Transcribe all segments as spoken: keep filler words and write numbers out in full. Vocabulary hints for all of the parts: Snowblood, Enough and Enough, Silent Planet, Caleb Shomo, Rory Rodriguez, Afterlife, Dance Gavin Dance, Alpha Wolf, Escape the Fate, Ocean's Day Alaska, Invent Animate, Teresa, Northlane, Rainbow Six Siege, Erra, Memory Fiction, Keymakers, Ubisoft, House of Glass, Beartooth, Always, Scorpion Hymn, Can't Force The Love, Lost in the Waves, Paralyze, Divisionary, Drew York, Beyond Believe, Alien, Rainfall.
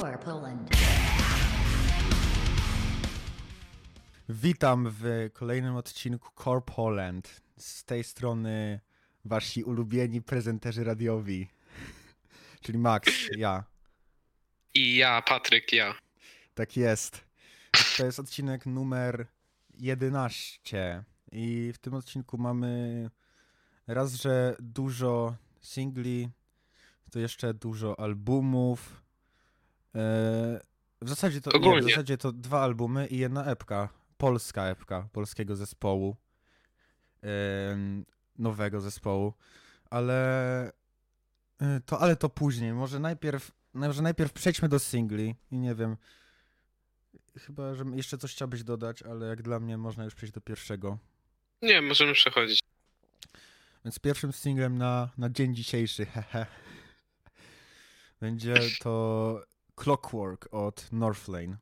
for Poland. Witam w kolejnym odcinku Core Poland. Z tej strony wasi ulubieni prezenterzy radiowi, czyli Max, ja. I ja, Patryk, ja. Tak jest. To jest odcinek numer jedenaście i w tym odcinku mamy raz, że dużo singli, to jeszcze dużo albumów. W zasadzie to, nie, w zasadzie to dwa albumy i jedna epka. Polska epka, polskiego zespołu, nowego zespołu, ale to, ale to później. Może najpierw, może najpierw przejdźmy do singli i nie wiem, chyba że jeszcze coś chciałbyś dodać, ale jak dla mnie można już przejść do pierwszego. Nie, możemy przechodzić. Więc pierwszym singlem na, na dzień dzisiejszy będzie to Clockwork od Northlane.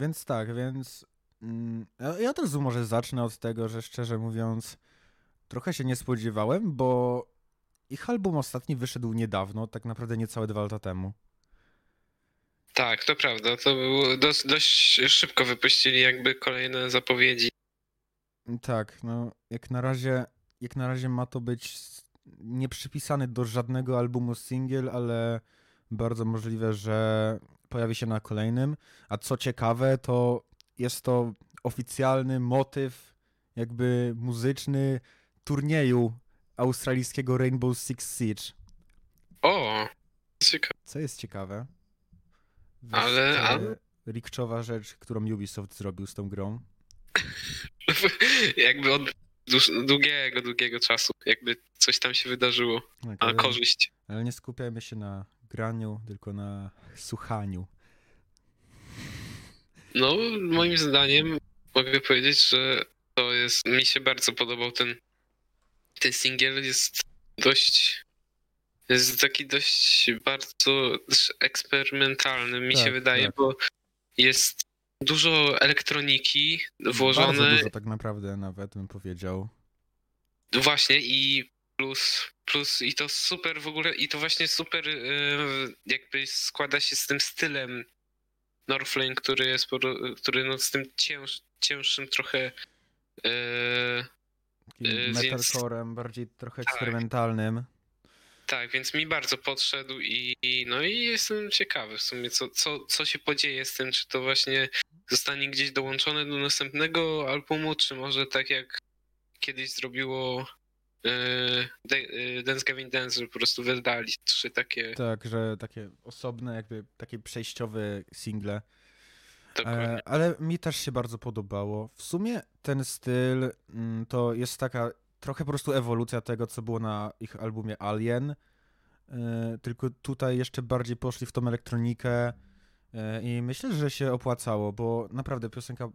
Więc tak, więc mm, ja też może zacznę od tego, że szczerze mówiąc trochę się nie spodziewałem, bo ich album ostatni wyszedł niedawno, tak naprawdę niecałe dwa lata temu. Tak, to prawda, to było dość, dość szybko wypuścili jakby kolejne zapowiedzi. Tak, no jak na razie, jak na razie ma to być nieprzypisany do żadnego albumu singiel, ale bardzo możliwe, że pojawi się na kolejnym, a co ciekawe, to jest to oficjalny motyw jakby muzyczny turnieju australijskiego Rainbow Six Siege. O! Ciekawe. Co jest ciekawe, wiesz, ale, ale... rikczowa rzecz, którą Ubisoft zrobił z tą grą. Jakby od długiego, długiego czasu, jakby coś tam się wydarzyło, tak, ale, na korzyść. Ale nie skupiajmy się na graniu, tylko na słuchaniu. No, moim zdaniem mogę powiedzieć, że to jest, mi się bardzo podobał ten ten singiel, jest dość, jest taki dość bardzo eksperymentalny, mi tak, się wydaje, tak. Bo jest dużo elektroniki włożone. Bardzo dużo tak naprawdę nawet bym powiedział. Właśnie i Plus, plus i to super w ogóle, i to właśnie super yy, jakby składa się z tym stylem Northlane, który jest, który no z tym cięż, cięższym trochę yy, yy, metalcorem, więc... bardziej trochę tak, eksperymentalnym. Tak, więc mi bardzo podszedł i, i no i jestem ciekawy w sumie co, co, co się podzieje z tym, czy to właśnie zostanie gdzieś dołączone do następnego albumu, czy może tak jak kiedyś zrobiło Dance Gavin Dance, że po prostu wydali trzy takie... Tak, że takie osobne, jakby takie przejściowe single. Dokładnie. Ale mi też się bardzo podobało. W sumie ten styl to jest taka trochę po prostu ewolucja tego, co było na ich albumie Alien, tylko tutaj jeszcze bardziej poszli w tą elektronikę i myślę, że się opłacało, bo naprawdę piosenka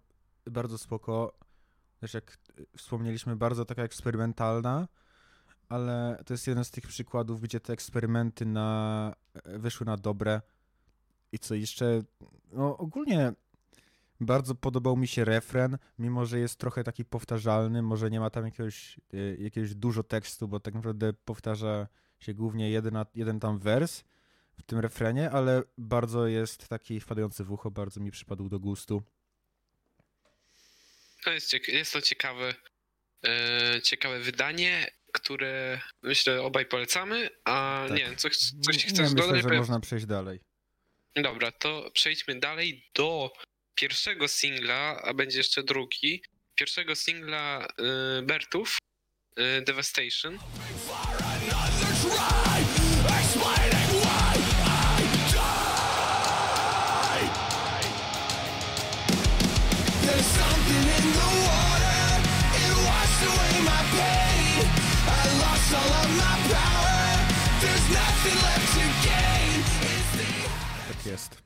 bardzo spoko. Też jak wspomnieliśmy, bardzo taka eksperymentalna, ale to jest jeden z tych przykładów, gdzie te eksperymenty na, wyszły na dobre. I co jeszcze, no ogólnie bardzo podobał mi się refren, mimo że jest trochę taki powtarzalny, może nie ma tam jakiegoś, jakiegoś dużo tekstu, bo tak naprawdę powtarza się głównie jeden, jeden tam wers w tym refrenie, ale bardzo jest taki wpadający w ucho, bardzo mi przypadł do gustu. To jest, jest to ciekawe, e, ciekawe wydanie, które myślę obaj polecamy, a tak. Nie wiem, coś, coś chcesz dodać? Myślę, że powiem... można przejść dalej. Dobra, to przejdźmy dalej do pierwszego singla, a będzie jeszcze drugi. Pierwszego singla e, Beartooth, e, Devastation. jest.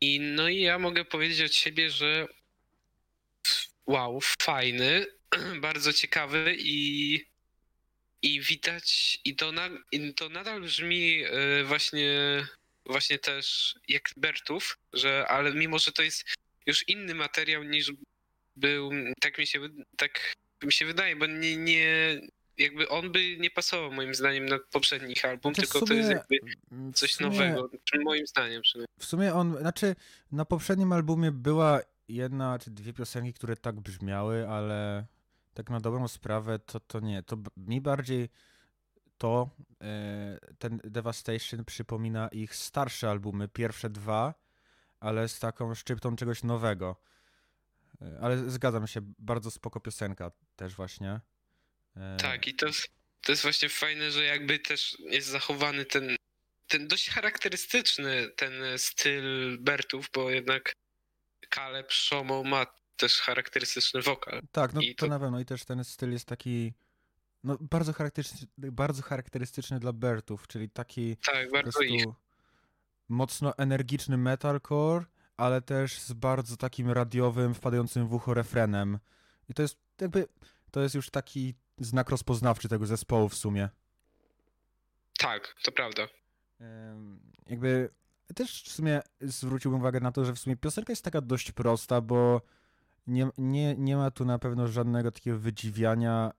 I no i ja mogę powiedzieć od siebie, że wow, fajny, bardzo ciekawy i, i widać, i to, na, i to nadal brzmi właśnie, właśnie też jak Beartooth, że ale mimo, że to jest już inny materiał niż był, tak mi się, tak mi się wydaje, bo nie, nie jakby on by nie pasował moim zdaniem na poprzedni album, to tylko sumie, to jest jakby coś sumie, nowego, moim zdaniem przynajmniej. W sumie on, znaczy na poprzednim albumie była jedna czy dwie piosenki, które tak brzmiały, ale tak na dobrą sprawę to, to nie. To mi bardziej to, ten Devastation przypomina ich starsze albumy, pierwsze dwa, ale z taką szczyptą czegoś nowego. Ale zgadzam się, bardzo spoko piosenka też właśnie. Tak, i to, to jest właśnie fajne, że jakby też jest zachowany ten, ten dość charakterystyczny ten styl Beartooth, bo jednak Caleb Shomo ma też charakterystyczny wokal. Tak, no to, to na pewno i też ten styl jest taki no bardzo charakterystyczny, bardzo charakterystyczny dla Beartooth, czyli taki tak, bardzo ich. mocno energiczny metalcore, ale też z bardzo takim radiowym, wpadającym w ucho refrenem. I to jest jakby, to jest już taki znak rozpoznawczy tego zespołu w sumie. Tak, to prawda. Jakby też w sumie zwróciłbym uwagę na to, że w sumie piosenka jest taka dość prosta, bo nie, nie, nie ma tu na pewno żadnego takiego wydziwiania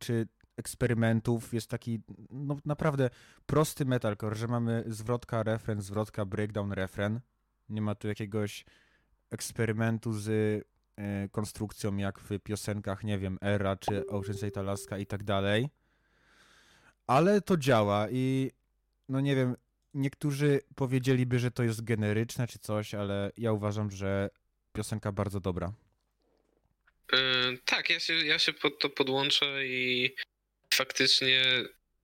czy eksperymentów. Jest taki no, naprawdę prosty metalcore, że mamy zwrotka, refren, zwrotka, breakdown, refren. Nie ma tu jakiegoś eksperymentu z y, konstrukcją jak w piosenkach, nie wiem, Erra czy Ocean's Day Alaska i tak dalej. Ale to działa i no nie wiem, niektórzy powiedzieliby, że to jest generyczne czy coś, ale ja uważam, że piosenka bardzo dobra. Yy, tak, ja się, ja się pod to podłączę i faktycznie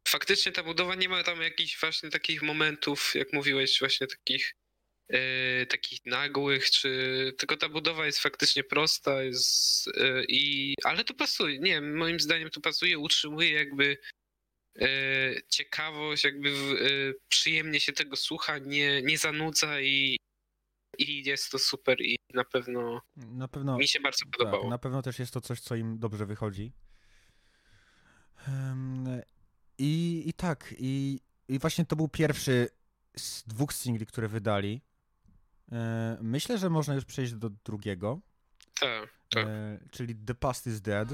faktycznie ta budowa nie ma tam jakichś właśnie takich momentów, jak mówiłeś, właśnie takich Yy, takich nagłych, czy tylko ta budowa jest faktycznie prosta jest, yy, i ale to pasuje, nie moim zdaniem to pasuje, utrzymuje jakby yy, ciekawość, jakby yy, przyjemnie się tego słucha, nie, nie zanudza i, i jest to super i na pewno, na pewno mi się bardzo podobało. Tak, na pewno też jest to coś, co im dobrze wychodzi. Um, i, i tak, i, i właśnie to był pierwszy z dwóch singli, które wydali. Myślę, że można już przejść do drugiego, tak, tak. Czyli The Past is Dead.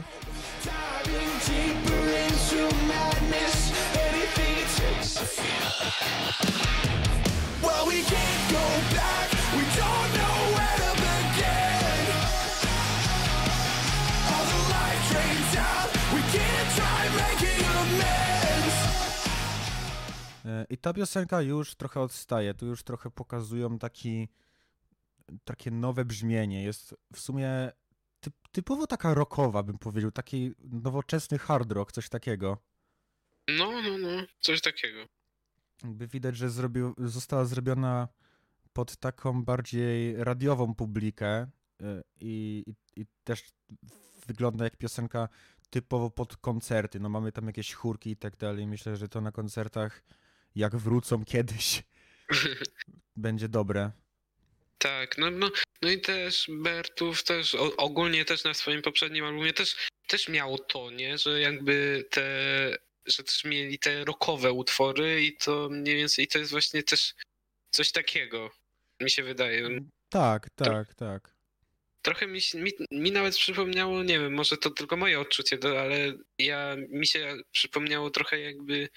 I ta piosenka już trochę odstaje, tu już trochę pokazują taki, takie nowe brzmienie. Jest w sumie typ, typowo taka rockowa, bym powiedział, taki nowoczesny hard rock, coś takiego. No, no, no, coś takiego. Jakby widać, że zrobił, została zrobiona pod taką bardziej radiową publikę i, i, i też wygląda jak piosenka typowo pod koncerty. No mamy tam jakieś chórki i tak dalej. Myślę, że to na koncertach jak wrócą kiedyś, będzie dobre. Tak, no, no, no i też Beartooth też o, ogólnie też na swoim poprzednim albumie też, też miało to, nie? Że jakby te, że też mieli te rockowe utwory i to mniej więcej, i to jest właśnie też coś takiego, mi się wydaje. Tak, tak, to, tak. Trochę mi, mi, mi nawet przypomniało, nie wiem, może to tylko moje odczucie, ale ja mi się przypomniało trochę jakby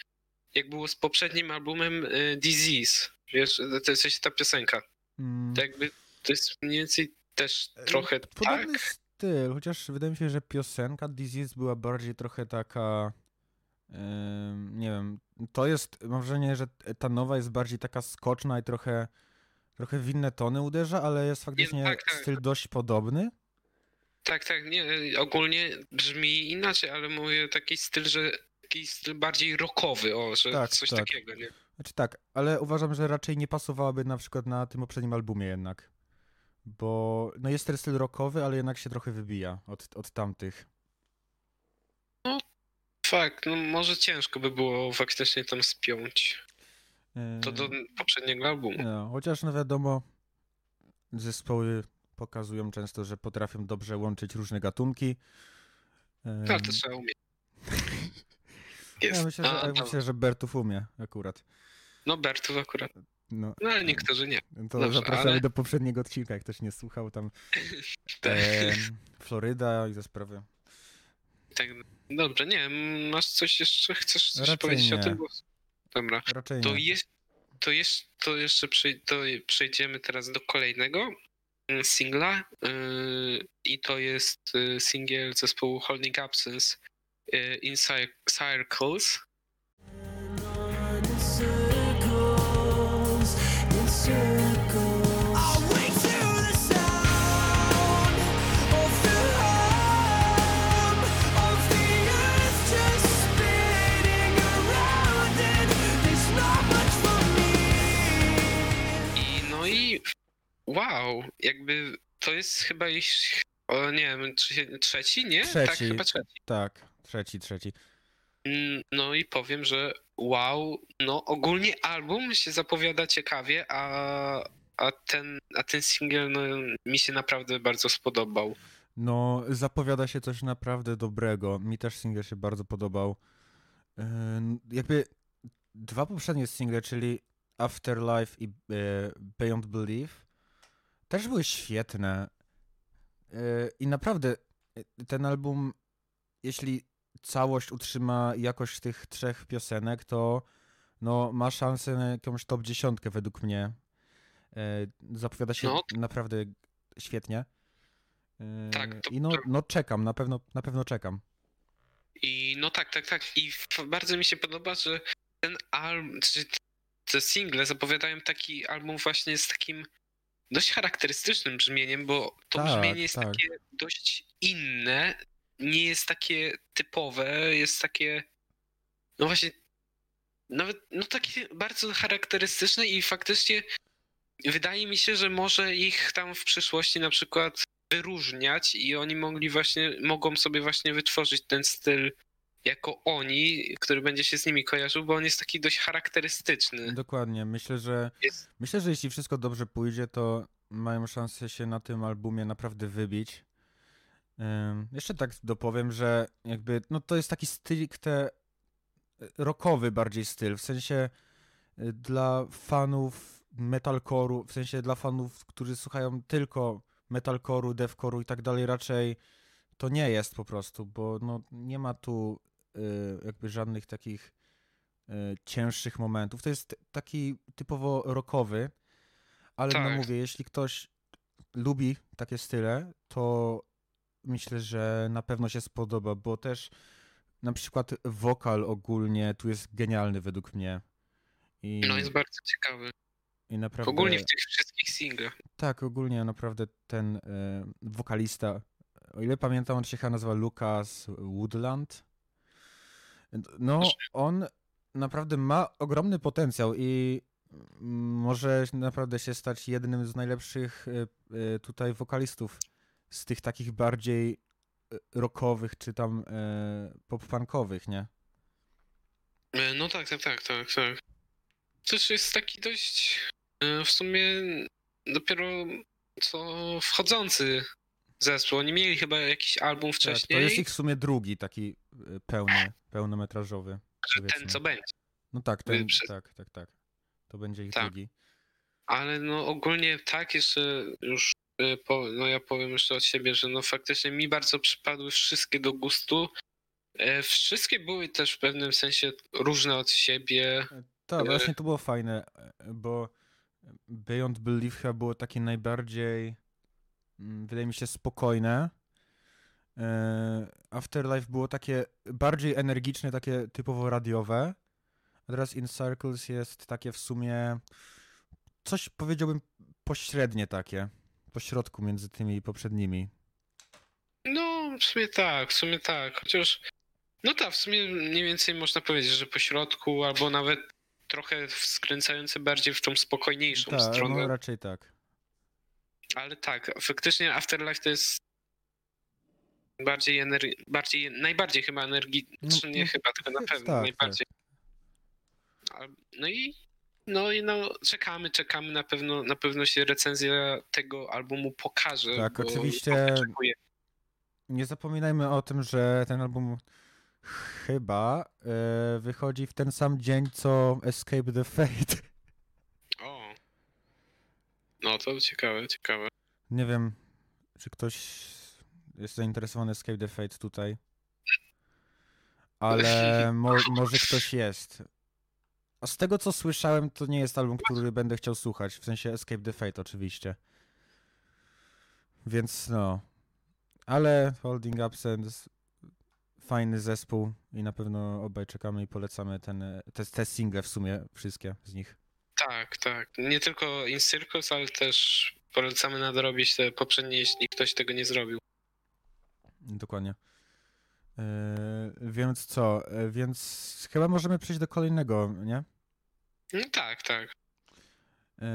jak było z poprzednim albumem y, Disease, wiesz, to jest ta piosenka. Mm. To jakby to jest mniej więcej też trochę podobny tak. styl, chociaż wydaje mi się, że piosenka Disease była bardziej trochę taka, yy, nie wiem, to jest, mam wrażenie, że ta nowa jest bardziej taka skoczna i trochę, trochę w inne tony uderza, ale jest faktycznie nie, tak, tak. styl dość podobny. Tak, tak, nie, ogólnie brzmi inaczej, ale mówię taki styl, że taki styl bardziej rockowy, o, że tak, coś tak. takiego, nie? Znaczy tak, ale uważam, że raczej nie pasowałaby na przykład na tym poprzednim albumie jednak, bo no jest ten styl rockowy, ale jednak się trochę wybija od, od tamtych. No, fakt, no może ciężko by było faktycznie tam spiąć. To do poprzedniego albumu. No, chociaż no wiadomo, zespoły pokazują często, że potrafią dobrze łączyć różne gatunki. Ale to trzeba umieć. Jest. Ja myślę, że, myślę, że Beartooth umie akurat. No Beartooth akurat. No, no ale niektórzy nie. To dobrze, zapraszamy ale... do poprzedniego odcinka, jak ktoś nie słuchał tam. E, Floryda i te sprawy. Tak, dobrze, nie, masz coś jeszcze, chcesz coś raczej powiedzieć nie. o tym? Bo... Dobra, raczej to, nie. Jest, to, jest, to jeszcze przy, to przejdziemy teraz do kolejnego singla yy, i to jest singiel zespołu Holding Absence yy, In Circles. Wow, jakby to jest chyba iść, o nie wiem, trzeci, nie? Trzeci, tak, chyba trzeci. Tak, trzeci, trzeci. No i powiem, że wow, no ogólnie album się zapowiada ciekawie, a, a ten, a ten singiel no, mi się naprawdę bardzo spodobał. No zapowiada się coś naprawdę dobrego, mi też singiel się bardzo podobał. Yy, jakby dwa poprzednie single, czyli Afterlife i yy, Beyond Believe, też były świetne i naprawdę ten album, jeśli całość utrzyma jakość tych trzech piosenek, to no, ma szansę na jakąś top dziesiątkę według mnie. Zapowiada się no. naprawdę świetnie. Tak, to... I no, no czekam, na pewno, na pewno czekam. I no tak, tak, tak. I bardzo mi się podoba, że ten album, czy te single zapowiadają taki album właśnie z takim dość charakterystycznym brzmieniem, bo to tak, brzmienie jest tak. takie dość inne, nie jest takie typowe, jest takie no właśnie nawet no takie bardzo charakterystyczne i faktycznie wydaje mi się, że może ich tam w przyszłości na przykład wyróżniać i oni mogli właśnie, mogą sobie właśnie wytworzyć ten styl jako oni, który będzie się z nimi kojarzył, bo on jest taki dość charakterystyczny. Dokładnie. Myślę, że jest. myślę, że jeśli wszystko dobrze pójdzie, to mają szansę się na tym albumie naprawdę wybić. Um, jeszcze tak dopowiem, że jakby no to jest taki stricte rockowy bardziej styl, w sensie dla fanów metalcore'u, w sensie dla fanów, którzy słuchają tylko metalcore'u, deathcore'u i tak dalej, raczej to nie jest po prostu, bo no nie ma tu jakby żadnych takich cięższych momentów. To jest taki typowo rockowy, ale tak. no mówię, jeśli ktoś lubi takie style, to myślę, że na pewno się spodoba, bo też na przykład wokal ogólnie tu jest genialny według mnie. I... No jest bardzo ciekawy. I naprawdę... Ogólnie w tych wszystkich singlach. Tak, ogólnie naprawdę ten y, wokalista, o ile pamiętam, on się chyba nazywa Lucas Woodland. No, on naprawdę ma ogromny potencjał i może naprawdę się stać jednym z najlepszych tutaj wokalistów z tych takich bardziej rockowych czy tam pop-punkowych, nie? No tak, tak, tak, tak, tak. Też jest taki dość w sumie dopiero co wchodzący zespół. Oni mieli chyba jakiś album wcześniej. Tak, to jest ich w sumie drugi taki pełny, pełnometrażowy. Powiedzmy. Ten, co będzie. No tak, ten, Prze- tak, tak, tak. To będzie ich tak. drugi. Ale no ogólnie tak, jeszcze już po, no ja powiem jeszcze od siebie, że no faktycznie mi bardzo przypadły wszystkie do gustu. Wszystkie były też w pewnym sensie różne od siebie. Tak, właśnie to było fajne, bo Beyond Belief chyba było takie najbardziej... wydaje mi się spokojne. Afterlife było takie bardziej energiczne, takie typowo radiowe. A teraz In Circles jest takie w sumie coś, powiedziałbym, pośrednie takie. Pośrodku między tymi poprzednimi. No, w sumie tak, w sumie tak. Chociaż, no tak, w sumie mniej więcej można powiedzieć, że pośrodku, albo nawet trochę skręcające bardziej w tą spokojniejszą ta, stronę. No, raczej tak. Ale tak, faktycznie Afterlife to jest bardziej, energi- bardziej najbardziej chyba energicznie, no, chyba, tylko na pewno tak, najbardziej. Tak. No i No i no, czekamy, czekamy, na pewno na pewno się recenzja tego albumu pokaże. Tak, bo oczywiście nie zapominajmy o tym, że ten album chyba yy, wychodzi w ten sam dzień, co Escape the Fate. O, no to ciekawe, ciekawe. Nie wiem, czy ktoś jest zainteresowany Escape the Fate tutaj, ale mo- może ktoś jest. A z tego, co słyszałem, to nie jest album, który będę chciał słuchać, w sensie Escape the Fate oczywiście. Więc no, ale Holding Absence, fajny zespół i na pewno obaj czekamy i polecamy ten, te, te single w sumie, wszystkie z nich. Tak, tak. Nie tylko In Circles, ale też polecamy nadrobić te poprzednie, jeśli ktoś tego nie zrobił. Dokładnie. Yy, więc co? Yy, więc chyba możemy przejść do kolejnego, nie? No tak, tak. Yy,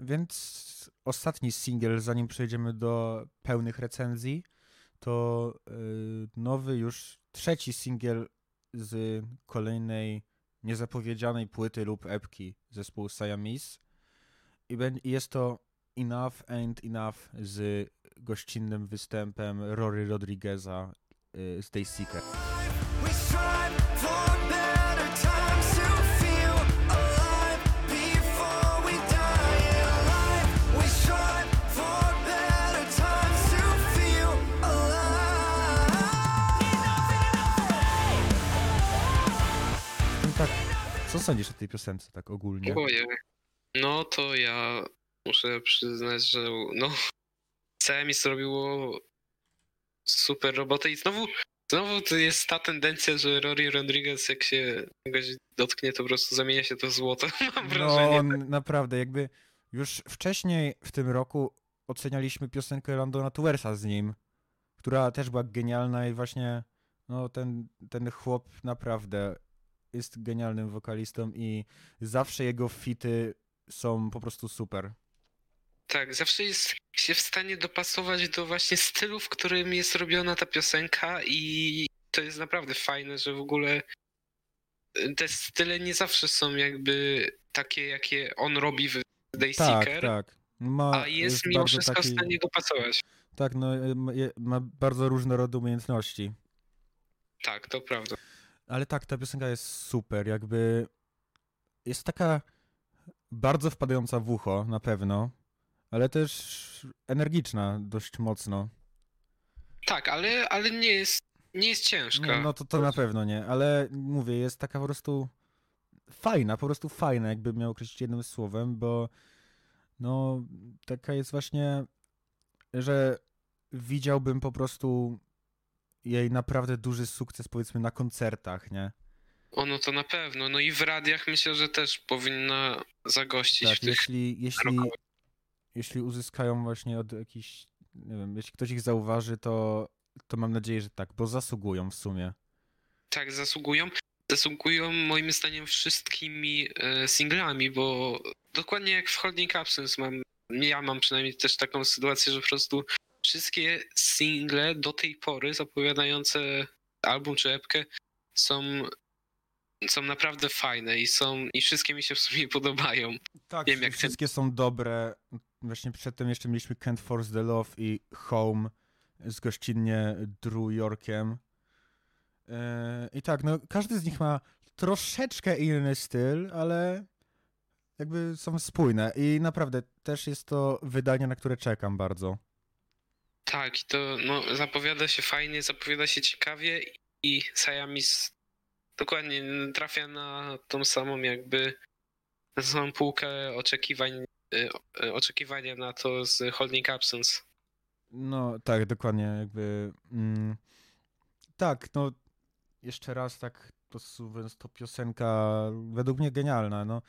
więc ostatni singiel, zanim przejdziemy do pełnych recenzji, to yy, nowy już trzeci singiel z kolejnej niezapowiedzianej płyty lub epki zespołu Siamese. I be- jest to Enough and Enough z gościnnym występem Rory Rodrigueza z Dayseeker. No tak, co sądzisz o tej piosence tak ogólnie? No to ja muszę przyznać, że no mi zrobiło super robotę i znowu, znowu to jest ta tendencja, że Rory Rodriguez, jak się kogoś dotknie, to po prostu zamienia się to w złoto, mam wrażenie. No naprawdę, jakby już wcześniej w tym roku ocenialiśmy piosenkę Landona Towersa z nim, która też była genialna i właśnie no ten, ten chłop naprawdę jest genialnym wokalistą i zawsze jego fity są po prostu super. Tak, zawsze jest się w stanie dopasować do właśnie stylu, w którym jest robiona ta piosenka i to jest naprawdę fajne, że w ogóle te style nie zawsze są jakby takie, jakie on robi w Dayseeker, tak, tak. Ma, a jest, jest mimo wszystko taki... w stanie dopasować. Tak, no ma bardzo różnorodne umiejętności. Tak, to prawda. Ale tak, ta piosenka jest super, jakby jest taka bardzo wpadająca w ucho na pewno. Ale też energiczna dość mocno. Tak, ale, ale nie jest nie jest ciężka. No, no to, to na pewno nie, ale mówię, jest taka po prostu fajna, po prostu fajna, jakbym miał określić jednym słowem, bo no taka jest właśnie, że widziałbym po prostu jej naprawdę duży sukces, powiedzmy, na koncertach, nie? O, no to na pewno, no i w radiach myślę, że też powinna zagościć. Tak, w tych jeśli... jeśli... Jeśli uzyskają właśnie od jakichś, nie wiem, jeśli ktoś ich zauważy, to, to mam nadzieję, że tak, bo zasługują w sumie. Tak, zasługują. Zasługują moim zdaniem wszystkimi e, singlami, bo dokładnie jak w Holding Absence mam, ja mam przynajmniej też taką sytuację, że po prostu wszystkie single do tej pory zapowiadające album czy epkę są... są naprawdę fajne i są i wszystkie mi się w sumie podobają. Tak, wiem, jak wszystkie ten... są dobre. Właśnie przedtem jeszcze mieliśmy Can't Force the Love i Home z gościnnie Drew Yorkiem. Yy, I tak, no każdy z nich ma troszeczkę inny styl, ale jakby są spójne i naprawdę też jest to wydanie, na które czekam bardzo. Tak, i to no, zapowiada się fajnie, zapowiada się ciekawie i Siamese dokładnie trafia na tą samą jakby na tą samą półkę oczekiwań, oczekiwania na to z Holding Absence. No tak, dokładnie jakby mm, tak, no jeszcze raz tak podsumowując, to piosenka według mnie genialna, no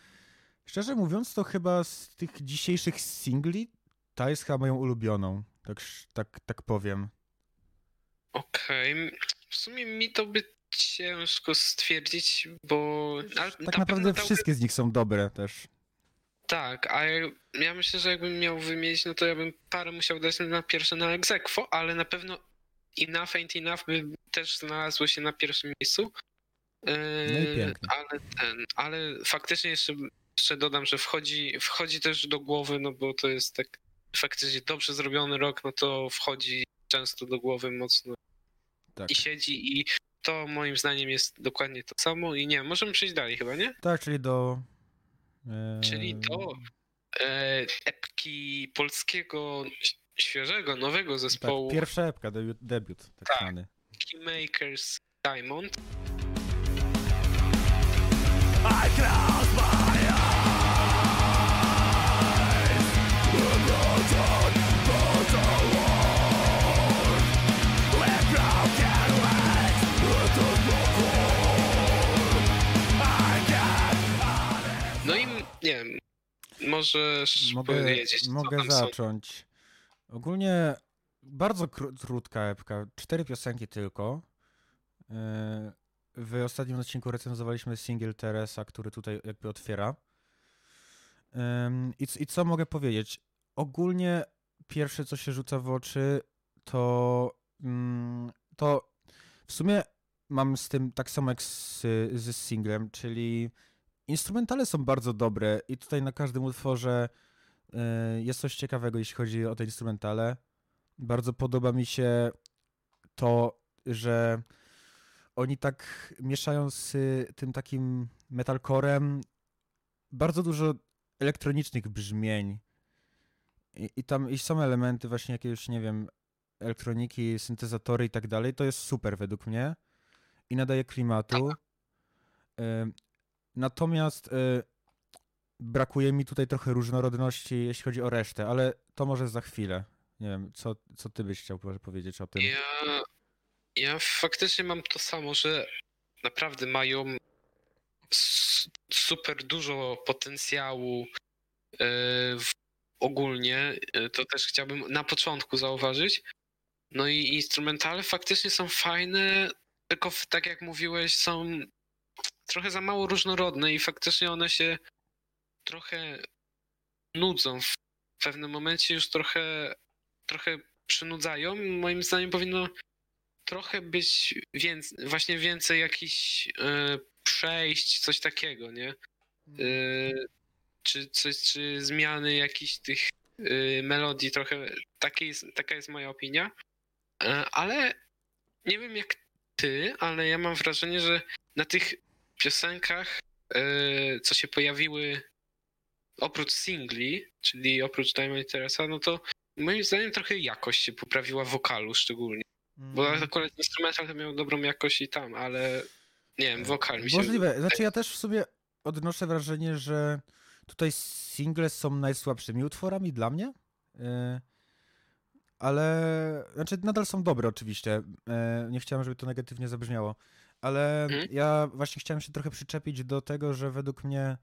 szczerze mówiąc to chyba z tych dzisiejszych singli ta jest chyba moją ulubioną, tak, tak, tak powiem. Okej, okay. W sumie mi to by ciężko stwierdzić, bo... A, tak na naprawdę dałby... wszystkie z nich są dobre też. Tak, a ja, ja myślę, że jakbym miał wymienić, no to ja bym parę musiał dać na pierwsze na ex aequo, ale na pewno Enough and Enough by też znalazło się na pierwszym miejscu. Yy, no i pięknie. Ale, ten, ale faktycznie jeszcze jeszcze dodam, że wchodzi, wchodzi też do głowy, no bo to jest tak faktycznie dobrze zrobiony rok, no to wchodzi często do głowy mocno tak. I siedzi i to moim zdaniem jest dokładnie to samo i nie, możemy przejść dalej chyba, nie? Tak, czyli do... Yy... Czyli do e, epki polskiego, świeżego, nowego zespołu. Tak, pierwsza epka, debiut, debiut tak, tak zwany. Keymakers Diamond. I close my eyes. We're broken, broken world. We're broken legs. We're broken. No i nie wiem, możesz mogę, powiedzieć, mogę zacząć. Są. Ogólnie bardzo krótka epka, cztery piosenki tylko. Yy... W ostatnim odcinku recenzowaliśmy singiel Teresa, który tutaj jakby otwiera. I, I co mogę powiedzieć? Ogólnie pierwsze, co się rzuca w oczy, to, to w sumie mam z tym tak samo jak z, z singlem, czyli instrumentale są bardzo dobre i tutaj na każdym utworze jest coś ciekawego, jeśli chodzi o te instrumentale. Bardzo podoba mi się to, że oni tak mieszają z tym takim metalcorem bardzo dużo elektronicznych brzmień. I, i tam i są elementy właśnie jakiegoś, nie wiem, elektroniki, syntezatory i tak dalej. To jest super według mnie i nadaje klimatu. Natomiast brakuje mi tutaj trochę różnorodności, jeśli chodzi o resztę, ale to może za chwilę. Nie wiem, co, co ty byś chciał powiedzieć o tym? Ja... Ja faktycznie mam to samo, że naprawdę mają super dużo potencjału yy, ogólnie, to też chciałbym na początku zauważyć. No i instrumentale faktycznie są fajne, tylko tak jak mówiłeś, są trochę za mało różnorodne i faktycznie one się trochę nudzą. W pewnym momencie już trochę, trochę przynudzają. Moim zdaniem powinno trochę być więcej, właśnie więcej jakichś yy, przejść, coś takiego, nie? Yy, czy, czy, czy zmiany jakichś tych yy, melodii, trochę taki jest, taka jest moja opinia, yy, ale nie wiem jak ty, ale ja mam wrażenie, że na tych piosenkach, yy, co się pojawiły oprócz singli, czyli oprócz Diamond i Teresa, no to moim zdaniem trochę jakość się poprawiła wokalu szczególnie. Bo akurat instrumental to miał dobrą jakość i tam, ale nie wiem, wokal mi się... Możliwe. Znaczy ja też w sobie odnoszę wrażenie, że tutaj single są najsłabszymi utworami dla mnie, ale znaczy nadal są dobre oczywiście, nie chciałem, żeby to negatywnie zabrzmiało, ale mhm. ja właśnie chciałem się trochę przyczepić do tego, że według mnie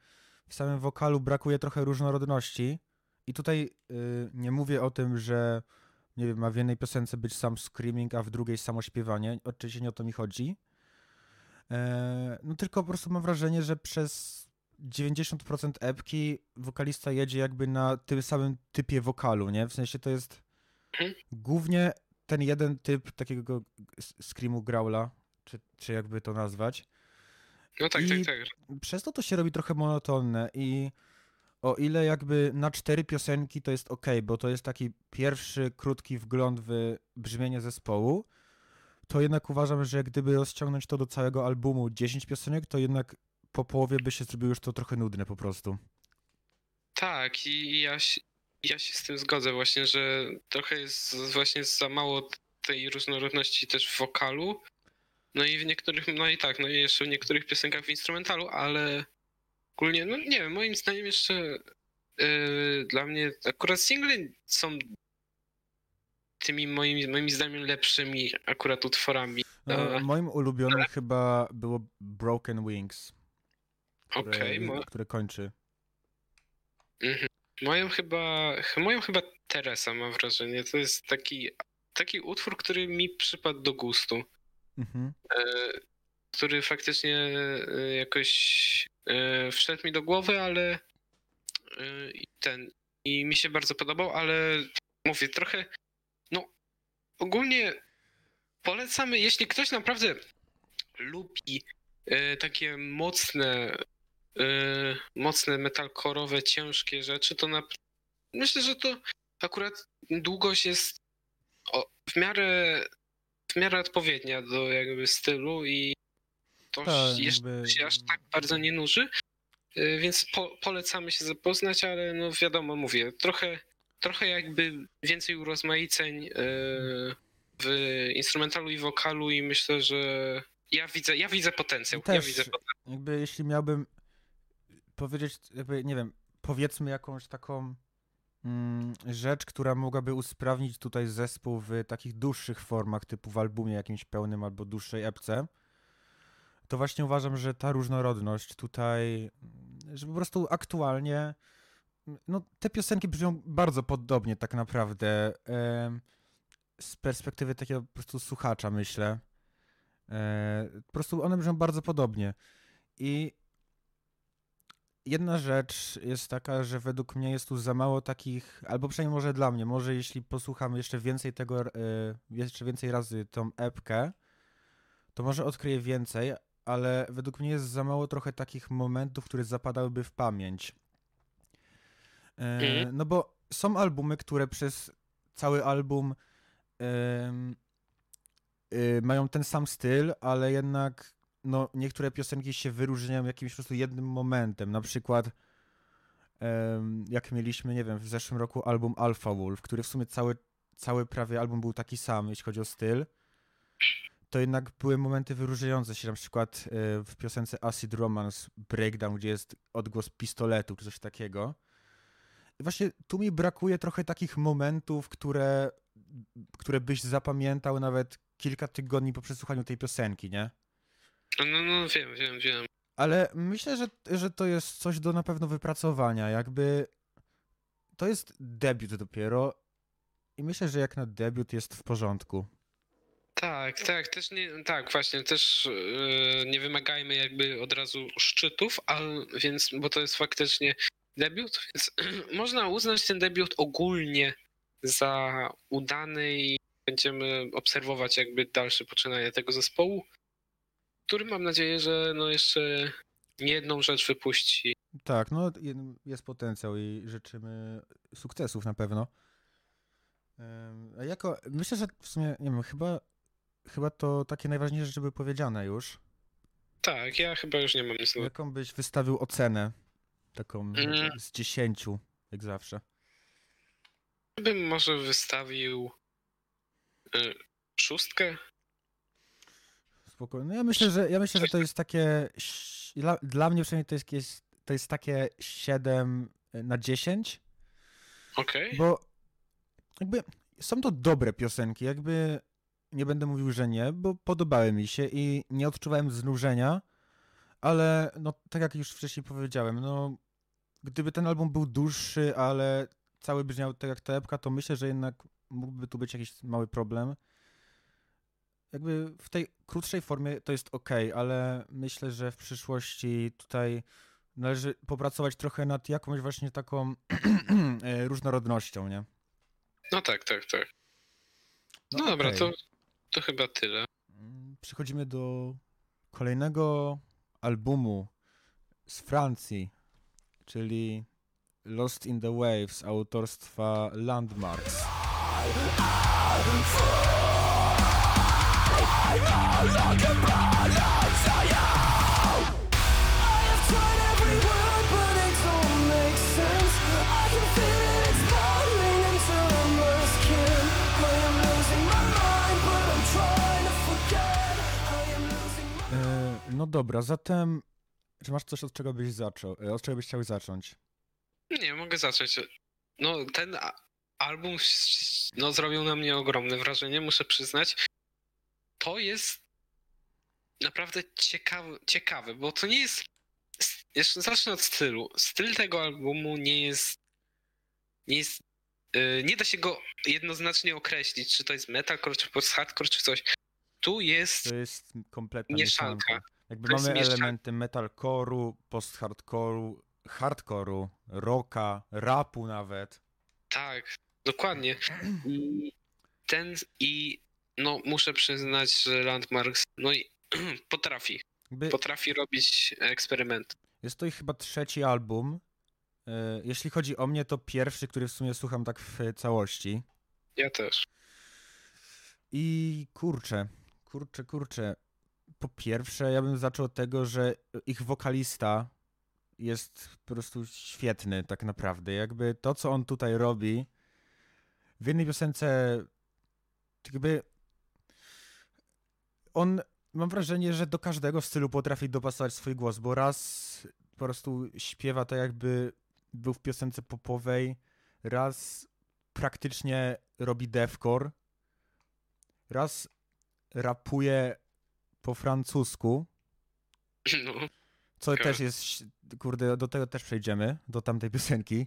w samym wokalu brakuje trochę różnorodności i tutaj nie mówię o tym, że nie wiem, ma w jednej piosence być sam screaming, a w drugiej samo śpiewanie. Oczywiście nie o to mi chodzi. Eee, no tylko po prostu mam wrażenie, że przez dziewięćdziesiąt procent epki wokalista jedzie jakby na tym samym typie wokalu, nie? W sensie to jest głównie ten jeden typ takiego screamu, growla, czy, czy jakby to nazwać. No tak, I tak, tak. Przez to to się robi trochę monotonne i... O ile jakby na cztery piosenki to jest okej, okay, bo to jest taki pierwszy krótki wgląd w brzmienie zespołu, to jednak uważam, że gdyby rozciągnąć to do całego albumu dziesięć piosenek, to jednak po połowie by się zrobiło już to trochę nudne po prostu. Tak i ja, ja się z tym zgodzę właśnie, że trochę jest właśnie za mało tej różnorodności też w wokalu, no i w niektórych, no i tak, no i jeszcze w niektórych piosenkach w instrumentalu, ale... Ogólnie, no nie wiem, moim zdaniem jeszcze yy, dla mnie akurat single są tymi moim, moim zdaniem lepszymi akurat utworami. No, moim ulubionym ale... chyba było Broken Wings, które, okay, mo... które kończy. Mhm. Moją chyba moją chyba Teresa, mam wrażenie. To jest taki, taki utwór, który mi przypadł do gustu. Mhm. Yy, który faktycznie jakoś wszedł mi do głowy, ale i ten i mi się bardzo podobał, ale mówię trochę, no ogólnie polecamy, jeśli ktoś naprawdę lubi takie mocne yy, mocne metalkorowe, ciężkie rzeczy, to na... myślę, że to akurat długość jest o, w miarę w miarę odpowiednia do jakby stylu i to tak, jeszcze jakby... się aż tak bardzo nie nuży, yy, więc po, polecamy się zapoznać, ale no wiadomo, mówię, trochę, trochę jakby więcej urozmaiceń yy, w instrumentalu i wokalu i myślę, że ja widzę, ja widzę potencjał. Też, ja widzę potencjał. Jakby jeśli miałbym powiedzieć, jakby nie wiem, powiedzmy jakąś taką mm, rzecz, która mogłaby usprawnić tutaj zespół w takich dłuższych formach, typu w albumie jakimś pełnym albo dłuższej epce, to właśnie uważam, że ta różnorodność tutaj, że po prostu aktualnie, no te piosenki brzmią bardzo podobnie tak naprawdę. E, z perspektywy takiego po prostu słuchacza, myślę. E, po prostu one brzmią bardzo podobnie. I jedna rzecz jest taka, że według mnie jest tu za mało takich, albo przynajmniej może dla mnie, może jeśli posłucham jeszcze więcej tego, e, jeszcze więcej razy tą epkę, to może odkryję więcej, ale według mnie jest za mało trochę takich momentów, które zapadałyby w pamięć. E, no bo są albumy, które przez cały album Yy, yy, mają ten sam styl, ale jednak no, niektóre piosenki się wyróżniają jakimś po prostu jednym momentem. Na przykład yy, jak mieliśmy, nie wiem, w zeszłym roku album Alpha Wolf, który w sumie cały, cały prawie album był taki sam, jeśli chodzi o styl, to jednak były momenty wyróżniające się, na przykład yy, w piosence Acid Romance Breakdown, gdzie jest odgłos pistoletu czy coś takiego. I właśnie tu mi brakuje trochę takich momentów, które które byś zapamiętał nawet kilka tygodni po przesłuchaniu tej piosenki, nie? No, no, wiem, wiem, wiem. Ale myślę, że, że to jest coś do na pewno wypracowania, jakby to jest debiut dopiero i myślę, że jak na debiut jest w porządku. Tak, tak, też nie, tak, właśnie, też yy, nie wymagajmy jakby od razu szczytów, ale, więc, bo to jest faktycznie debiut, więc można uznać ten debiut ogólnie za udany i będziemy obserwować jakby dalsze poczynania tego zespołu, który mam nadzieję, że no jeszcze nie jedną rzecz wypuści. Tak, no jest potencjał i życzymy sukcesów na pewno. A jako, myślę, że w sumie, nie wiem, chyba, chyba to takie najważniejsze rzeczy były powiedziane już. Tak, ja chyba już nie mam nic. Jaką byś wystawił ocenę? Taką mm. z dziesięciu, jak zawsze. Bym może wystawił y, szóstkę. Spokojnie. No ja myślę, że ja myślę, że to jest takie. Dla, dla mnie przynajmniej to jest, jest, to jest takie siedem na dziesięć. Okej. Okay. Bo jakby są to dobre piosenki, jakby nie będę mówił, że nie, bo podobały mi się i nie odczuwałem znużenia, ale no tak jak już wcześniej powiedziałem, no gdyby ten album był dłuższy, ale cały brzmiał tak jak ta epka, to myślę, że jednak mógłby tu być jakiś mały problem. Jakby w tej krótszej formie to jest okej, okay, ale myślę, że w przyszłości tutaj należy popracować trochę nad jakąś właśnie taką różnorodnością, nie? No tak, tak, tak. No, no dobra, okay. to, to chyba tyle. Przechodzimy do kolejnego albumu z Francji, czyli Lost in the Waves autorstwa Landmarks. Yy, no dobra, zatem czy masz coś, od czego byś zaczął? Od czego byś chciał zacząć? Nie, mogę zacząć. No ten album no, zrobił na mnie ogromne wrażenie, muszę przyznać. To jest naprawdę ciekawy, ciekawy, bo to nie jest... Jeszcze zacznę od stylu. Styl tego albumu nie jest... Nie jest... Yy, nie da się go jednoznacznie określić, czy to jest metalcore, czy post-hardcore, czy coś. Tu jest... To jest kompletna mieszanka. mieszanka. Jakby mamy mieszanka. Elementy metalcore'u, post-hardcore'u, hardkoru, rocka, rapu nawet. Tak, dokładnie. I ten i no muszę przyznać, że Landmarks no i potrafi. By... Potrafi robić eksperyment. Jest to ich chyba trzeci album. Jeśli chodzi o mnie, to pierwszy, który w sumie słucham tak w całości. Ja też. I kurczę, kurczę, kurczę. Po pierwsze, ja bym zaczął od tego, że ich wokalista jest po prostu świetny tak naprawdę. Jakby to, co on tutaj robi, w jednej piosence jakby on, mam wrażenie, że do każdego stylu potrafi dopasować swój głos, bo raz po prostu śpiewa tak, jakby był w piosence popowej, raz praktycznie robi deathcore, raz rapuje po francusku, no. co okay. też jest, kurde, do tego też przejdziemy, do tamtej piosenki.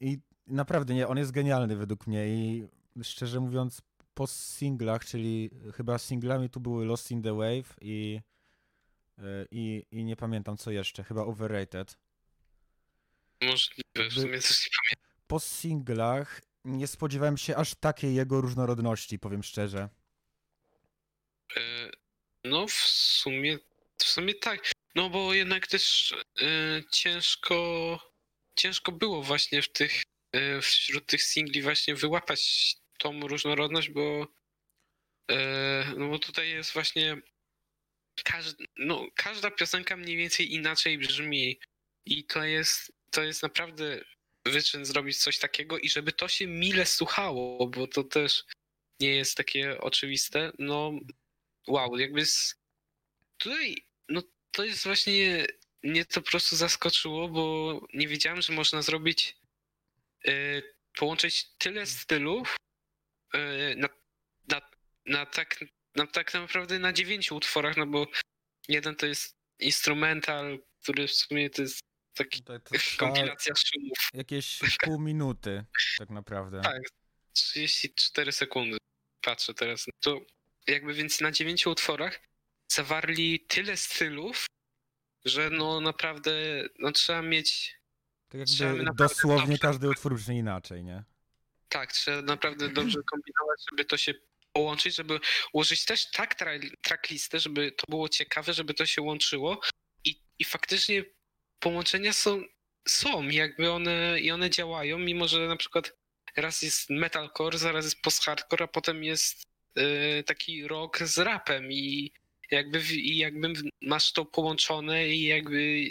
I naprawdę, nie, on jest genialny według mnie i szczerze mówiąc, po singlach, czyli chyba singlami tu były Lost in the Wave i, i, i nie pamiętam co jeszcze, chyba Overrated. Możliwe, w sumie coś nie pamiętam. Po singlach nie spodziewałem się aż takiej jego różnorodności, powiem szczerze. No w sumie, w sumie tak, no bo jednak też y, ciężko, ciężko było właśnie w tych, y, wśród tych singli właśnie wyłapać tą różnorodność, bo, y, no bo tutaj jest właśnie, każ, no, każda piosenka mniej więcej inaczej brzmi i to jest, to jest naprawdę wyczyn zrobić coś takiego i żeby to się mile słuchało, bo to też nie jest takie oczywiste, no wow, jakby z... tutaj, no to jest właśnie, mnie to po prostu zaskoczyło, bo nie wiedziałem, że można zrobić, yy, połączyć tyle stylów yy, na, na, na, tak, na tak naprawdę na dziewięciu utworach, no bo jeden to jest instrumental, który w sumie to jest taki to jest kompilacja szumów. Jakieś pół minuty tak naprawdę. Tak, trzydzieści cztery sekundy, patrzę teraz, to jakby więc na dziewięciu utworach zawarli tyle stylów, że no naprawdę no trzeba mieć... Tak jakby trzeba naprawdę dosłownie dobrze... każdy utwór brzmi inaczej, nie? Tak, trzeba naprawdę dobrze kombinować, żeby to się połączyć, żeby ułożyć też tak tra- tracklistę, żeby to było ciekawe, żeby to się łączyło i, i faktycznie połączenia są, są jakby one i one działają, mimo że na przykład raz jest metalcore, zaraz jest post-hardcore, a potem jest Yy, taki rock z rapem i jakby, i jakby masz to połączone i jakby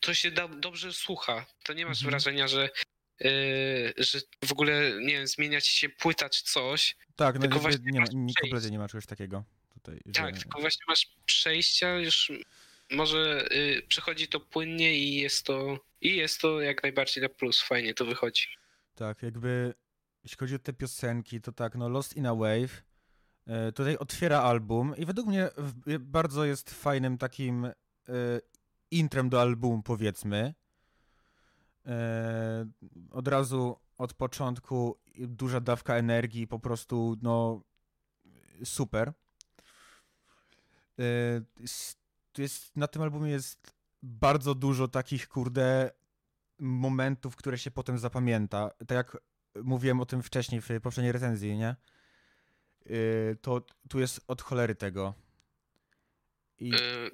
to się da, dobrze słucha. To nie masz mm-hmm. wrażenia, że, yy, że w ogóle nie wiem, zmienia ci się płyta czy coś. Tak, tylko no, właśnie nie, masz nie, kompletnie nie ma czegoś takiego tutaj. Tak, że... tylko właśnie masz przejścia, już może yy, przechodzi to płynnie i jest to, i jest to jak najbardziej na plus, fajnie to wychodzi. Tak, jakby jeśli chodzi o te piosenki, to tak, no Lost in a Wave tutaj otwiera album i według mnie bardzo jest fajnym takim e, intrem do albumu, powiedzmy. E, od razu od początku duża dawka energii, po prostu no super. E, jest, na tym albumie jest bardzo dużo takich kurde momentów, które się potem zapamięta. Tak jak mówiłem o tym wcześniej w poprzedniej recenzji, nie? To tu jest od cholery tego. I, yy.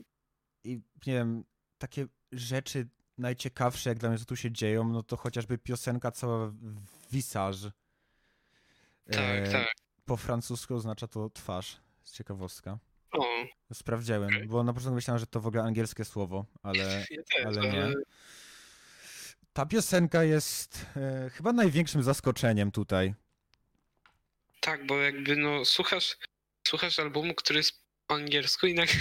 I nie wiem, takie rzeczy najciekawsze, jak dla mnie, co tu się dzieją, no to chociażby piosenka cała Visage. Tak, e, tak. Po francusku oznacza to twarz. Ciekawostka. O. Sprawdziałem, okay. Bo na początku myślałem, że to w ogóle angielskie słowo, ale, ja ale tak, nie. Ale... Ta piosenka jest e, chyba największym zaskoczeniem tutaj. Tak, bo jakby no słuchasz, słuchasz albumu, który jest po angielsku i nagle,